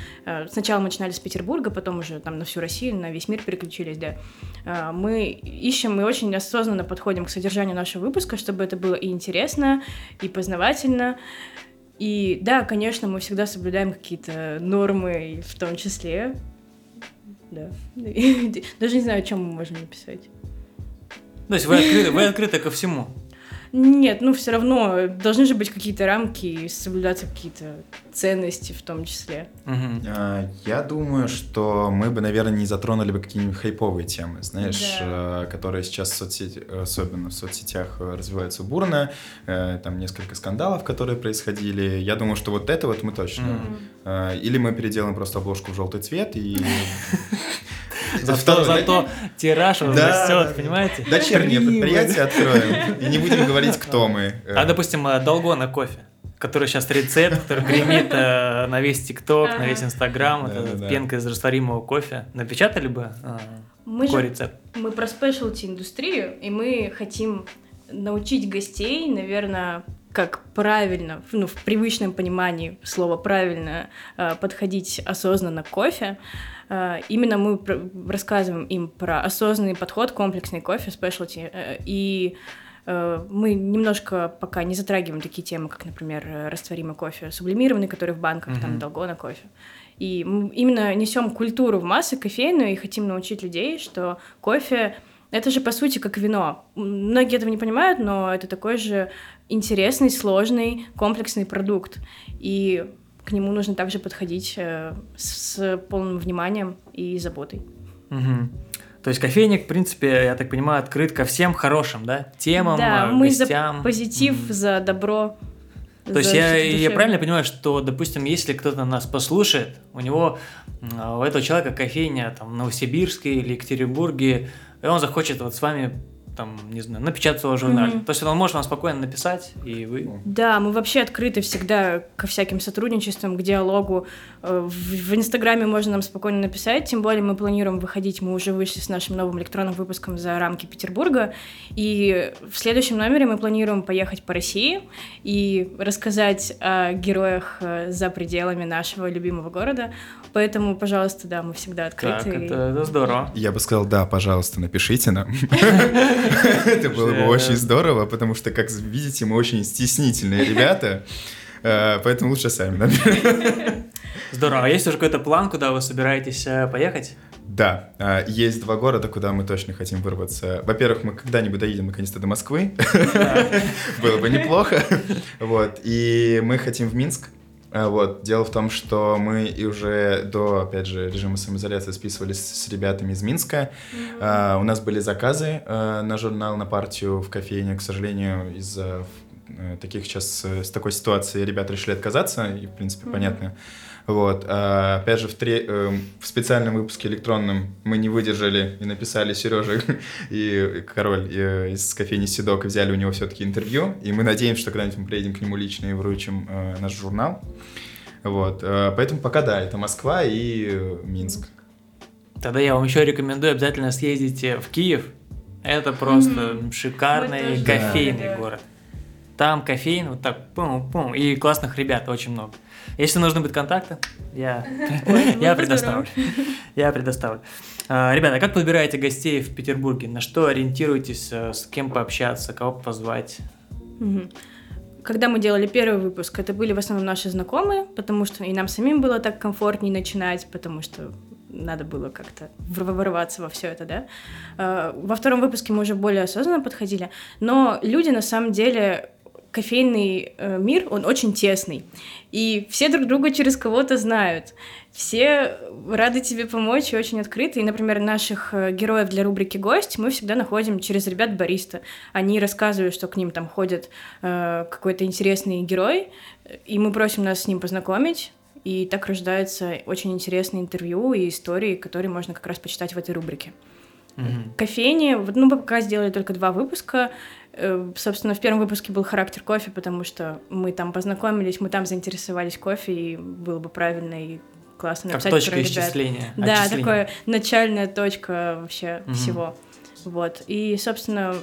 Сначала мы начинали с Петербурга, потом уже там на всю Россию, на весь мир переключились, да. Мы ищем и очень осознанно подходим к содержанию нашего выпуска, чтобы это было и интересно, и познавательно. И да, конечно, мы всегда соблюдаем какие-то нормы, в том числе. Да. Даже не знаю, о чем мы можем написать. То есть вы открыты, вы открыты ко всему? Нет, ну все равно должны же быть какие-то рамки и соблюдаться какие-то ценности в том числе. Uh-huh. Я думаю, что мы бы, наверное, не затронули бы какие-нибудь хайповые темы, знаешь, да. которые сейчас в соцсетях, особенно в соцсетях, развиваются бурно. Там несколько скандалов, которые происходили. Я думаю, что вот это вот мы точно. Uh-huh. Или мы переделаем просто обложку в желтый цвет и... Зато, зато тираж он да, растет, понимаете? Дочернее предприятие откроем. И не будем говорить, кто мы. А, допустим, Долгона кофе, который сейчас рецепт, который гремит э, на весь ТикТок, ага. на весь Инстаграм, да, да, да. пенка из растворимого кофе. Напечатали бы э, мы такой же, рецепт? Мы про спешлти-индустрию, и мы хотим научить гостей, наверное... как правильно, ну, в привычном понимании слова «правильно» подходить осознанно к кофе. Именно мы рассказываем им про осознанный подход, комплексный кофе, спешлти, и мы немножко пока не затрагиваем такие темы, как, например, растворимый кофе, сублимированный, который в банках, mm-hmm. там, Долгона кофе. И мы именно несем культуру в массы кофейную и хотим научить людей, что кофе Это же, по сути, как вино. Многие этого не понимают, но это такой же интересный, сложный, комплексный продукт. И к нему нужно также подходить с полным вниманием и заботой. Угу. То есть кофейник, в принципе, я так понимаю, открыт ко всем хорошим, да? Темам, да, мы гостям. За позитив, mm. за добро. То есть я, я правильно понимаю, что, допустим, если кто-то нас послушает, у него, у этого человека кофейня там, в Новосибирске или Екатеринбурге, и он захочет вот с вами, там, не знаю, напечатать свой журнал. Mm-hmm. То есть он может вам спокойно написать, и вы... Да, мы вообще открыты всегда ко всяким сотрудничествам, к диалогу. В, в Инстаграме можно нам спокойно написать, тем более мы планируем выходить, мы уже вышли с нашим новым электронным выпуском за рамки Петербурга, и в следующем номере мы планируем поехать по России и рассказать о героях за пределами нашего любимого города. Поэтому, пожалуйста, да, мы всегда открыты. Так, и... это, это здорово. Я бы сказал, да, пожалуйста, напишите нам. Это было бы очень здорово, потому что, как видите, мы очень стеснительные ребята, поэтому лучше сами наберем. Здорово. А есть уже какой-то план, куда вы собираетесь поехать? Да, есть два города, куда мы точно хотим вырваться. Во-первых, мы когда-нибудь доедем наконец-то до Москвы. Было бы неплохо. Вот. И мы хотим в Минск. Вот. Дело в том, что мы и уже до, опять же, режима самоизоляции списывались с ребятами из Минска. Mm-hmm. А, у нас были заказы а, на журнал, на партию в кофейне. К сожалению, из-за а, таких сейчас, с такой ситуации ребята решили отказаться, и, в принципе, mm-hmm. понятно. Вот. А, опять же, в, три, э, в специальном выпуске электронном мы не выдержали и написали Сереже и Король и, из кофейни «Седок», и взяли у него все-таки интервью. И мы надеемся, что когда-нибудь мы приедем к нему лично и вручим э, наш журнал. Вот. Э, поэтому пока да, это Москва и э, Минск. Тогда я вам еще рекомендую обязательно съездите в Киев. Это просто mm-hmm. шикарный кофейный да. город. Там кофеин, вот так, пум-пум, и классных ребят очень много. Если нужны будут контакты, я, я предоставлю. Я предоставлю. Ребята, как подбираете гостей в Петербурге? На что ориентируетесь? С кем пообщаться? Кого позвать? Когда мы делали первый выпуск, это были в основном наши знакомые, потому что и нам самим было так комфортнее начинать, потому что... надо было как-то ворваться во все это, да. Во втором выпуске мы уже более осознанно подходили, но люди, на самом деле, кофейный мир, он очень тесный, и все друг друга через кого-то знают, все рады тебе помочь и очень открыты, и, например, наших героев для рубрики «Гость» мы всегда находим через ребят-бариста, они рассказывают, что к ним там ходит какой-то интересный герой, и мы просим нас с ним познакомить, и так рождаются очень интересные интервью и истории, которые можно как раз почитать в этой рубрике. Mm-hmm. Кофейни, ну, пока сделали только два выпуска. Собственно, в первом выпуске был «Характер кофе», потому что мы там познакомились, мы там заинтересовались кофе, и было бы правильно и классно написать про ребят. Как точка исчисления. Да, отчисления. Такая начальная точка вообще mm-hmm. всего. Вот. И, собственно...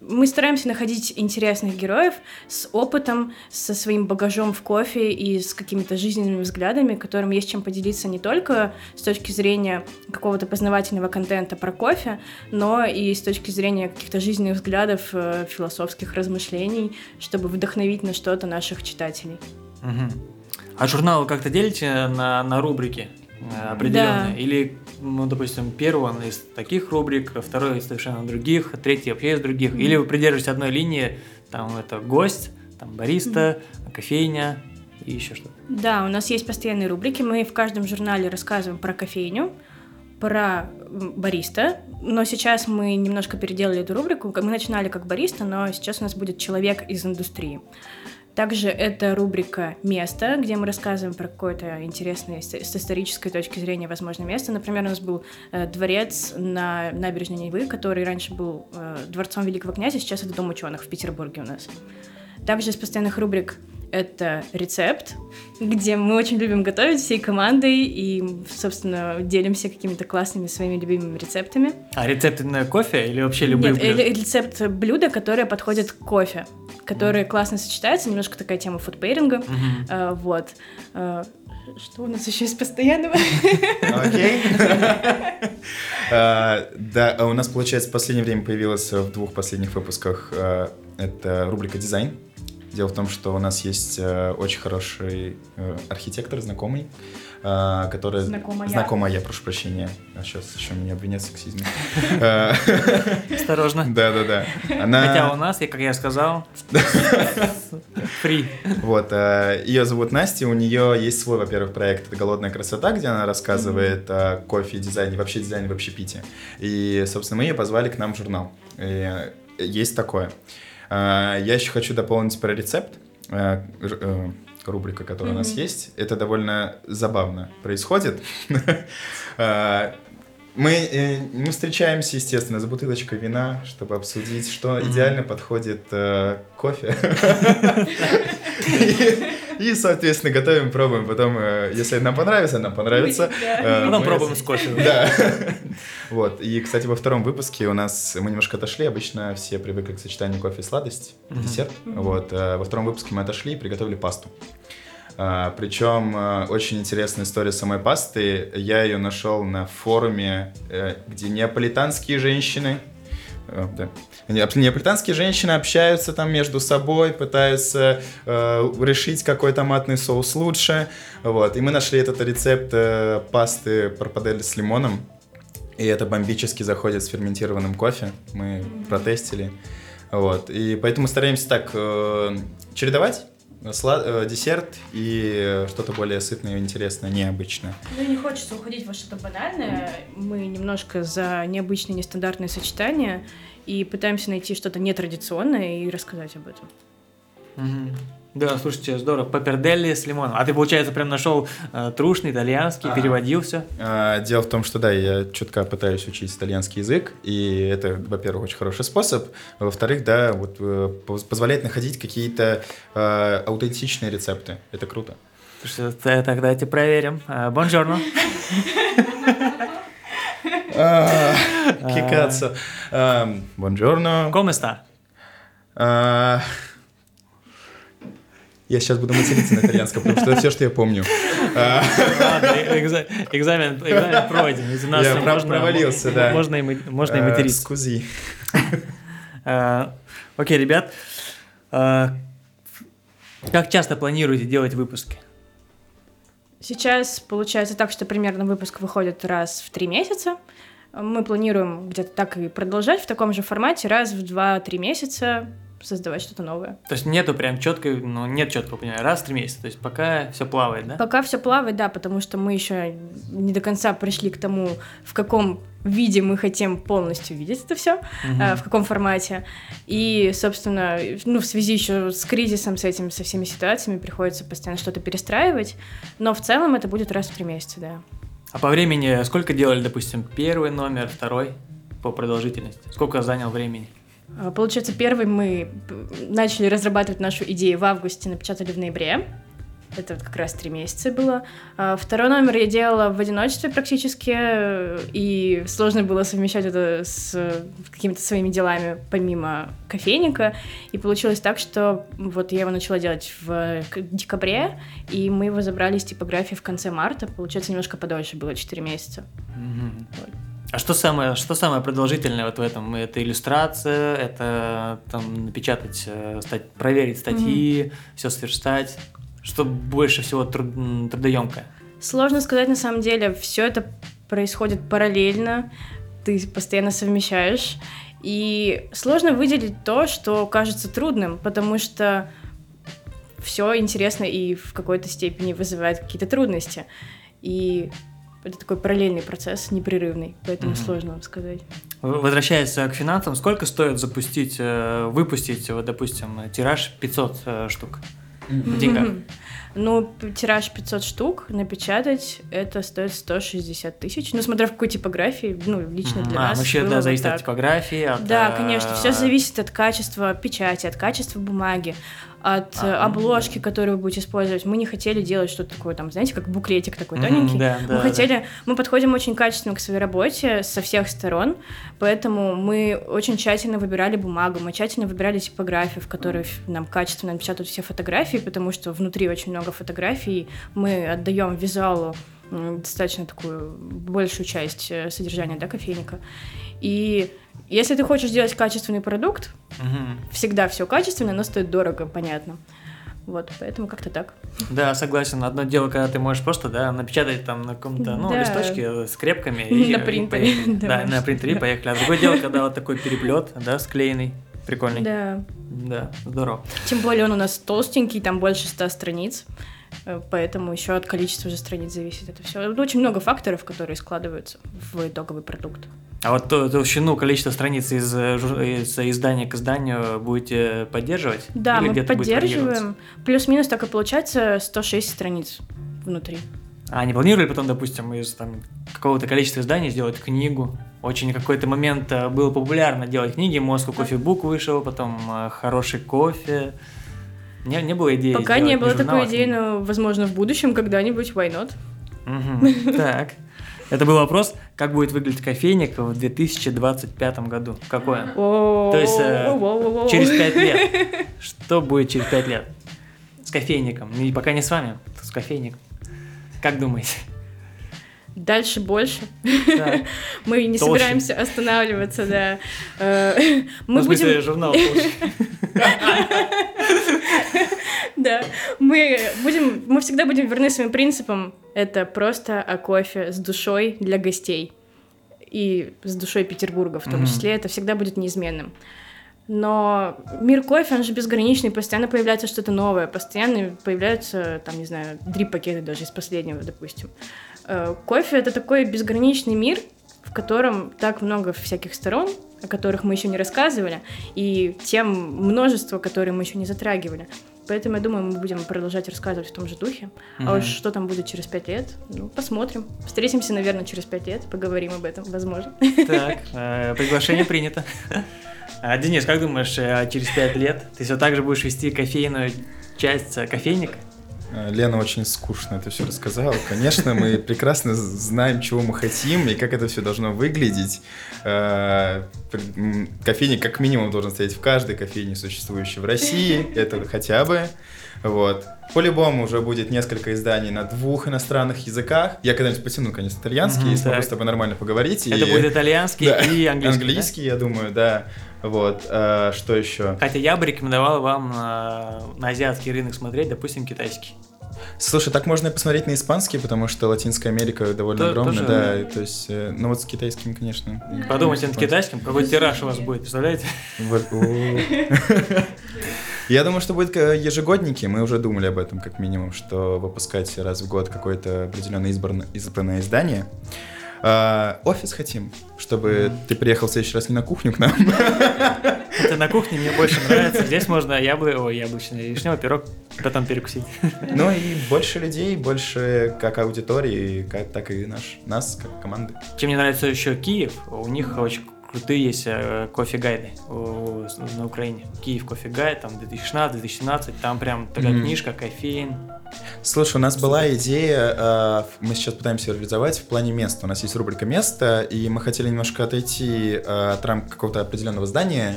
мы стараемся находить интересных героев с опытом, со своим багажом в кофе и с какими-то жизненными взглядами, которым есть чем поделиться не только с точки зрения какого-то познавательного контента про кофе, но и с точки зрения каких-то жизненных взглядов, философских размышлений, чтобы вдохновить на что-то наших читателей. Угу. А журналы как-то делите на, на рубрики определенные? Да. Или... ну, допустим, первый он из таких рубрик, второй из совершенно других, третий вообще из других. Mm-hmm. Или вы придерживаетесь одной линии, там это гость, там бариста, mm-hmm. кофейня и еще что-то. Да, у нас есть постоянные рубрики, мы в каждом журнале рассказываем про кофейню, про бариста, но сейчас мы немножко переделали эту рубрику, мы начинали как бариста, но сейчас у нас будет человек из индустрии. Также это рубрика «Место», где мы рассказываем про какое-то интересное с исторической точки зрения, возможно, место. Например, у нас был э, дворец на набережной Невы, который раньше был э, дворцом Великого князя, сейчас это Дом ученых в Петербурге у нас. Также из постоянных рубрик это «Рецепт», где мы очень любим готовить всей командой и, собственно, делимся какими-то классными своими любимыми рецептами. А рецепты на кофе или вообще любые блюда? Нет, рецепт блюда, которое подходит к кофе, которые mm-hmm. классно сочетаются, немножко такая тема фудпейринга, mm-hmm. а, вот. А, что у нас еще из постоянного? Окей. Да, у нас, получается, в последнее время появилась в двух последних выпусках эта рубрика «Дизайн». Дело в том, что у нас есть э, очень хороший э, архитектор, знакомый, э, который... Знакомая. Знакомая, прошу прощения. А сейчас еще меня обвинят в сексизме. Осторожно. Да-да-да. Хотя у нас, как я сказал, фри. Вот. Ее зовут Настя, у нее есть свой, во-первых, проект «Это голодная красота», где она рассказывает о кофе-дизайне, вообще дизайне в общепите. И, собственно, мы ее позвали к нам в журнал. Есть такое. Я еще хочу дополнить про рецепт, рубрика, которая mm-hmm. у нас есть. Это довольно забавно происходит. Мы, мы встречаемся, естественно, за бутылочкой вина, чтобы обсудить, что mm-hmm. идеально подходит э, кофе. И, соответственно, готовим, пробуем. Потом, если нам понравится, нам понравится. Потом пробуем с кофе. Да. Вот. И, кстати, во втором выпуске у нас мы немножко отошли. Обычно все привыкли к сочетанию кофе и сладость, десерт. Вот. Во втором выпуске мы отошли и приготовили пасту. Причем очень интересная история самой пасты. Я ее нашел на форуме, где неаполитанские женщины... Да. Неаполитанские женщины общаются там между собой, пытаются э, решить, какой томатный соус лучше. Вот. И мы нашли этот рецепт э, пасты парпадель с лимоном. И это бомбически заходит с ферментированным кофе. Мы протестили. Вот. И поэтому стараемся так э, чередовать. Слад... десерт и что-то более сытное, интересное, необычное. Ну, не хочется уходить во что-то банальное. Мы немножко за необычные, нестандартные сочетания и пытаемся найти что-то нетрадиционное и рассказать об этом. Угу. Да, слушайте, здорово. Паперделли с лимоном. А ты, получается, прям нашел э, трушный итальянский, а, переводился? А, дело в том, что да, я чутка пытаюсь учить итальянский язык, и это, во-первых, очень хороший способ. Во-вторых, да, вот позволяет находить какие-то э, аутентичные рецепты. Это круто. Слушай, так, давайте проверим. Бонжорно. Кикацо. Бонжорно. Коместа. Я сейчас буду материться на итальянском, потому что это все, что я помню. Ладно, экзамен пройден. Я прям провалился, да. Можно и материться. Скузи. Окей, ребят. Как часто планируете делать выпуски? Сейчас получается так, что примерно выпуск выходит раз в три месяца. Мы планируем где-то так и продолжать в таком же формате раз в два-три месяца. Создавать что-то новое. То есть нету прям четкой, ну, нет четкого понимания, раз в три месяца, то есть пока все плавает, да? Пока все плавает, да, потому что мы еще не до конца пришли к тому, в каком виде мы хотим полностью видеть это все, угу. а, в каком формате. И, собственно, ну, в связи еще с кризисом, с этим, со всеми ситуациями приходится постоянно что-то перестраивать, но в целом это будет раз в три месяца, да. А по времени сколько делали, допустим, первый номер, второй по продолжительности? Сколько занял времени? Получается, первый мы начали разрабатывать нашу идею в августе, напечатали в ноябре. Это вот как раз три месяца было. Второй номер я делала в одиночестве практически, и сложно было совмещать это с какими-то своими делами помимо кофейника. И получилось так, что вот я его начала делать в декабре, и мы его забрали из типографии в конце марта. Получается, немножко подольше было, четыре месяца. Mm-hmm. Вот. А что самое, что самое продолжительное вот в этом? Это иллюстрация, это там напечатать, стать, проверить статьи, mm-hmm. все сверстать. Что больше всего труд, трудоемкое? Сложно сказать, на самом деле. Все это происходит параллельно, ты постоянно совмещаешь. И сложно выделить то, что кажется трудным, потому что все интересно и в какой-то степени вызывает какие-то трудности. И... это такой параллельный процесс, непрерывный, поэтому mm-hmm. сложно вам сказать. Возвращаясь к финансам, сколько стоит запустить, выпустить, вот, допустим, тираж пятьсот штук mm-hmm. в деньгах? Mm-hmm. Ну, тираж пятьсот штук напечатать, это стоит сто шестьдесят тысяч, ну, смотря в какой типографии, ну, лично для mm-hmm. нас. А, вообще, да, зависит вот от типографии. От, да, конечно, все зависит от качества печати, от качества бумаги. От а, обложки, да. которую вы будете использовать. Мы не хотели делать что-то такое, там, знаете, как буклетик такой тоненький. Mm-hmm, да, мы да, хотели, да. мы подходим очень качественно к своей работе со всех сторон, поэтому мы очень тщательно выбирали бумагу, мы тщательно выбирали типографию, в которой mm-hmm. нам качественно напечатают все фотографии, потому что внутри очень много фотографий, мы отдаем визуалу достаточно такую большую часть содержания, да, кофейника. И если ты хочешь делать качественный продукт, угу. всегда все качественно, но стоит дорого, понятно. Вот, поэтому как-то так. Да, согласен. Одно дело, когда ты можешь просто, да, напечатать там на каком-то, ну, да. листочке с крепками. И, на принтере. И да, на принтере да. поехали. А другое дело, когда вот такой переплет, да, склеенный, прикольный. Да. Да, здорово. Тем более он у нас толстенький, там больше ста страниц, поэтому еще от количества же страниц зависит это все. Очень много факторов, которые складываются в итоговый продукт. А вот толщину, количество страниц из, из издания к изданию будете поддерживать? Да, или мы поддерживаем. Плюс-минус так и получается сто шесть страниц внутри. А не планировали потом, допустим, из там, какого-то количества изданий сделать книгу? Очень какой-то момент было популярно делать книги. Moscow Coffee Book вышел, потом «Хороший кофе». Не, не было идеи. Пока не было такой идеи, но, возможно, в будущем когда-нибудь why not? Угу. Так. Это был вопрос, как будет выглядеть кофейник в две тысячи двадцать пятом году. Какое? То есть э, через пять лет. Что будет через пять лет? С кофейником. И пока не с вами, с кофейником. Как думаете? Дальше больше. Да. Мы не толще. Собираемся останавливаться, да. Мы ну, будем... журнал толще. Да, мы будем, мы всегда будем верны своим принципам. Это просто о кофе с душой для гостей. И с душой Петербурга в том mm-hmm. числе. Это всегда будет неизменным. Но мир кофе, он же безграничный, постоянно появляется что-то новое, постоянно появляются, там, не знаю, дрип-пакеты даже из последнего, допустим. Кофе — это такой безграничный мир, в котором так много всяких сторон, о которых мы еще не рассказывали, и тем множество, которые мы еще не затрагивали. Поэтому, я думаю, мы будем продолжать рассказывать в том же духе. Mm-hmm. А уж что там будет через пять лет, ну, посмотрим. Встретимся, наверное, через пять лет, поговорим об этом, возможно. Так, приглашение принято. А, Денис, как думаешь, через пять лет ты все так же будешь вести кофейную часть кофейника? Лена очень скучно это все рассказала. Конечно, мы прекрасно знаем, чего мы хотим и как это все должно выглядеть. Кофейник как минимум должен стоять в каждой кофейне, существующей в России. Это хотя бы. Вот. По-любому уже будет несколько изданий на двух иностранных языках. Я когда-нибудь потяну, конечно, итальянский, mm-hmm, и смогу так. с тобой нормально поговорить. Это и... будет итальянский да. и английский. Английский, да? Я думаю, да. Вот, а, что еще? Хотя я бы рекомендовал вам на, на азиатский рынок смотреть, допустим, китайский. Слушай, так можно и посмотреть на испанский, потому что Латинская Америка довольно то, огромная, тоже, да, да. То есть, ну вот с китайским, конечно. Подумайте над китайским, какой тираж у вас будет, представляете? Я думаю, что будут ежегодники, мы уже думали об этом как минимум, что выпускать раз в год какое-то определенное избранное издание. А, офис хотим, чтобы mm-hmm. ты приехал в следующий раз не на кухню к нам. Это на кухне мне больше нравится. Здесь можно яблоко, ой, яблочный вишневый пирог потом перекусить. Ну и больше людей, больше как аудитории, как, так и наш, нас, как команды. Чем мне нравится еще Киев, у них очень крутые есть кофе-гайды на Украине. Киев кофе-гайд, там две тысячи шестнадцатый две тысячи семнадцатый, там прям такая mm-hmm. книжка, кофеин. Слушай, у нас была идея, мы сейчас пытаемся реализовать в плане места. У нас есть рубрика «Место», и мы хотели немножко отойти от рамок какого-то определенного здания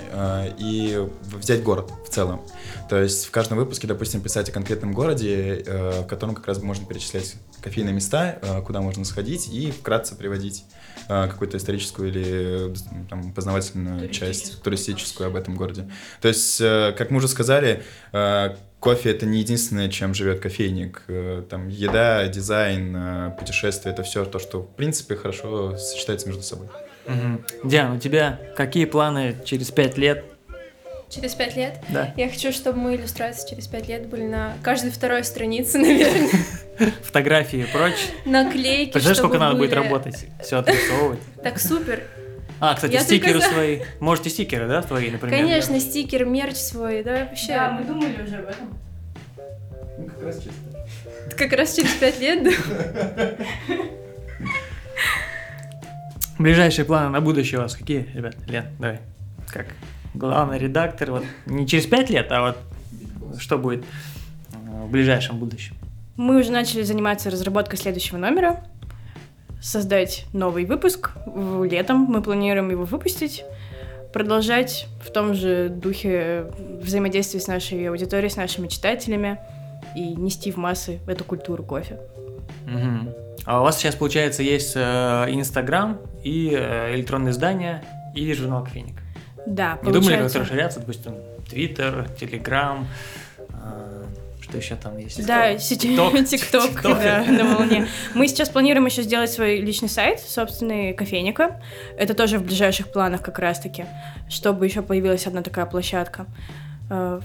и взять город в целом. То есть в каждом выпуске, допустим, писать о конкретном городе, в котором как раз можно перечислять кофейные места, куда можно сходить, и вкратце приводить какую-то историческую или там, познавательную часть, туристическую об этом городе. То есть, как мы уже сказали, кофе — это не единственное, чем живет кофейник. Там еда, дизайн, путешествия — это все то, что, в принципе, хорошо сочетается между собой. Угу. Диана, у тебя какие планы через пять лет? Через пять лет? Да. Я хочу, чтобы мы иллюстрации через пять лет были на каждой второй странице, наверное. Фотографии прочь. Наклейки, чтобы были. Представляешь, сколько надо будет работать, все отрисовывать. Так супер. А, кстати, я стикеры за... свои. Можете стикеры, да, твои, например? Конечно, да. Стикер, мерч свой, да, вообще. Да, мы думали уже об этом. Ну, как раз через... Как раз через пять лет, да. Ближайшие планы на будущее у вас какие, ребят? Лен, давай. Как главный редактор, вот не через пять лет, а вот что будет в ближайшем будущем? Мы уже начали заниматься разработкой следующего номера. Создать новый выпуск. Летом мы планируем его выпустить. Продолжать в том же духе взаимодействия с нашей аудиторией, с нашими читателями и нести в массы эту культуру кофе. Угу. А у вас сейчас, получается, есть Инстаграм и электронные издания и журнал «Кофейник». Да, не получается. Не думали как-то расширяться, допустим, Твиттер, Телеграм, что еще там есть? Да, ТикТок, да, на волне. Мы сейчас планируем еще сделать свой личный сайт, собственный кофейника. Это тоже в ближайших планах как раз-таки, чтобы еще появилась одна такая площадка.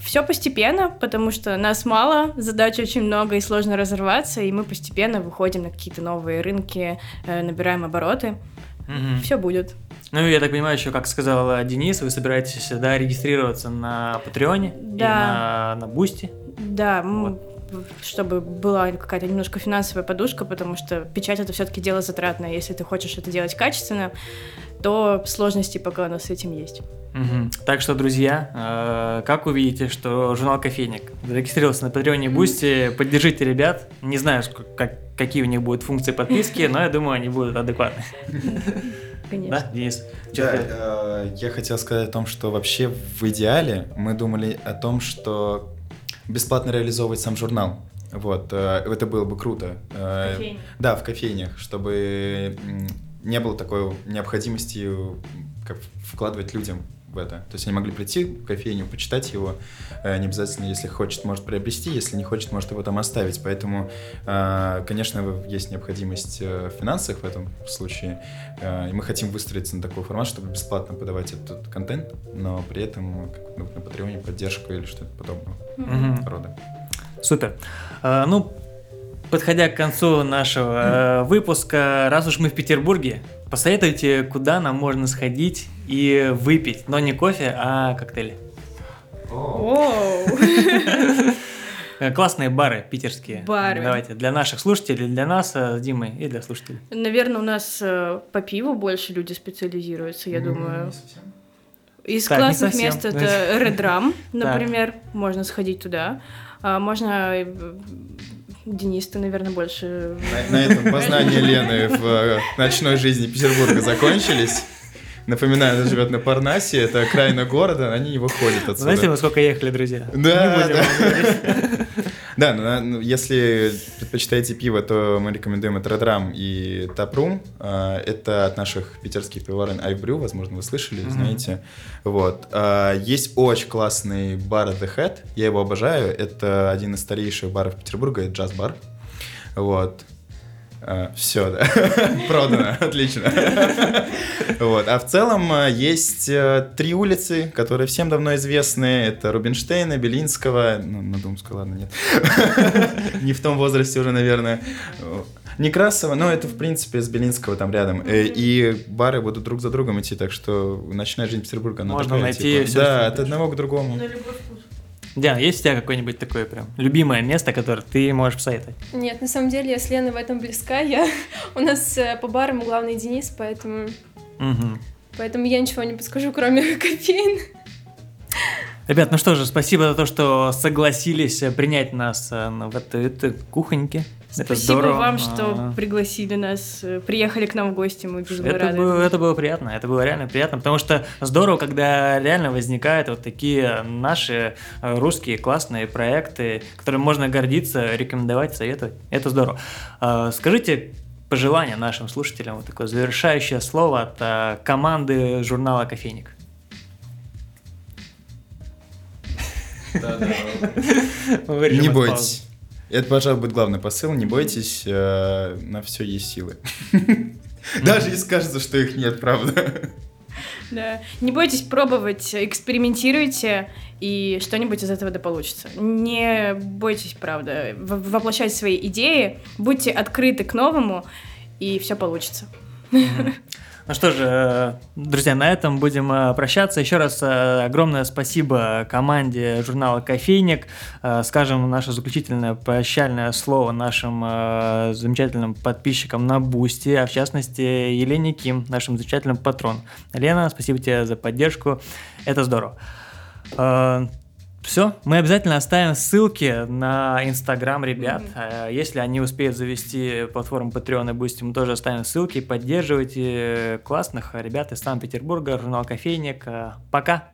Все постепенно, потому что нас мало, задач очень много и сложно разорваться, и мы постепенно выходим на какие-то новые рынки, набираем обороты. Mm-hmm. Все будет. Ну, я так понимаю, еще, как сказал Денис, вы собираетесь, да, регистрироваться на Патреоне, да, и на Boosty. Да, вот, чтобы была какая-то немножко финансовая подушка, потому что печать – это все-таки дело затратное. Если ты хочешь это делать качественно, то сложности пока у нас с этим есть. Угу. Так что, друзья, как вы видите, что журнал «Кофейник» зарегистрировался на Патреоне и Boosty, поддержите ребят. Не знаю, как, какие у них будут функции подписки, но я думаю, они будут адекватны. Конечно. Да, Денис? Да, я хотел сказать о том, что вообще в идеале мы думали о том, что бесплатно реализовывать сам журнал. Вот, это было бы круто. В кофейнях? Да, в кофейнях, чтобы не было такой необходимости как вкладывать людям в это. То есть они могли прийти в кофейню, почитать его. Не обязательно, если хочет, может приобрести, если не хочет, может его там оставить. Поэтому, конечно, есть необходимость в финансах в этом случае. И мы хотим выстроиться на такой формат, чтобы бесплатно подавать этот контент, но при этом на Патреоне поддержку или что-то подобного mm-hmm. рода. Супер. А, ну, подходя к концу нашего э, выпуска, раз уж мы в Петербурге, посоветуйте, куда нам можно сходить и выпить, но не кофе, а коктейли. Классные бары питерские. Бары. Давайте, для наших слушателей, для нас с Димой и для слушателей. Наверное, у нас по пиву больше люди специализируются, я думаю. Из так, классных мест это Redrum, например, так. Можно сходить туда. Можно... Денис, ты, наверное, больше... На, на этом познания Лены в ночной жизни Петербурга закончились. Напоминаю, она живет на Парнасе, это окраина города, они не выходят отсюда. Знаете, во сколько ехали, друзья? Да, да. Да, но если предпочитаете пиво, то мы рекомендуем это Redrum и Taproom. Это от наших питерских пивоварен I Brew, возможно, вы слышали, знаете. Вот. Есть очень классный бар The Head, я его обожаю. Это один из старейших баров Петербурга, это джаз-бар. Вот. Uh, все, да. Продано, отлично. Вот. А в целом есть uh, три улицы, которые всем давно известны. Это Рубинштейна, Белинского. Ну, Надумского, ладно, нет. Не в том возрасте уже, наверное. Некрасова, но это, в принципе, с Белинского там рядом. И бары будут друг за другом идти, так что ночная жизнь Петербурга, она можно такая, найти типа, да, от одного к другому. На любой вкус. Диана, есть у тебя какое-нибудь такое прям любимое место, которое ты можешь посоветовать? Нет, на самом деле я с Леной в этом близка. Я... У нас по барам главный Денис, поэтому... Угу. Поэтому я ничего не подскажу, кроме кофеин. Ребят, ну что же, спасибо за то, что согласились принять нас в этой, этой кухоньке. Спасибо, это здорово. Вам, что пригласили нас, приехали к нам в гости, мы безумно рады. Было, это было приятно, это было реально приятно, потому что здорово, когда реально возникают вот такие наши русские классные проекты, которыми можно гордиться, рекомендовать, советовать. Это здорово. Скажите пожелания нашим слушателям, вот такое завершающее слово от команды журнала «Кофейник». Не бойтесь. Это, пожалуй, будет главный посыл. Не бойтесь, э, на все есть силы. Даже если кажется, что их нет, правда. Да. Не бойтесь пробовать, экспериментируйте, и что-нибудь из этого да получится. Не бойтесь, правда, воплощать свои идеи, будьте открыты к новому, и все получится. Ну что же, друзья, на этом будем прощаться. Еще раз огромное спасибо команде журнала «Кофейник». Скажем наше заключительное прощальное слово нашим замечательным подписчикам на Boosty, а в частности Елене Ким, нашим замечательным патроном. Лена, спасибо тебе за поддержку, это здорово. Все, мы обязательно оставим ссылки на Инстаграм ребят. Mm-hmm. Если они успеют завести платформу Patreon и Boosty, мы тоже оставим ссылки. Поддерживайте классных ребят из Санкт-Петербурга, журнал «Кофейник». Пока!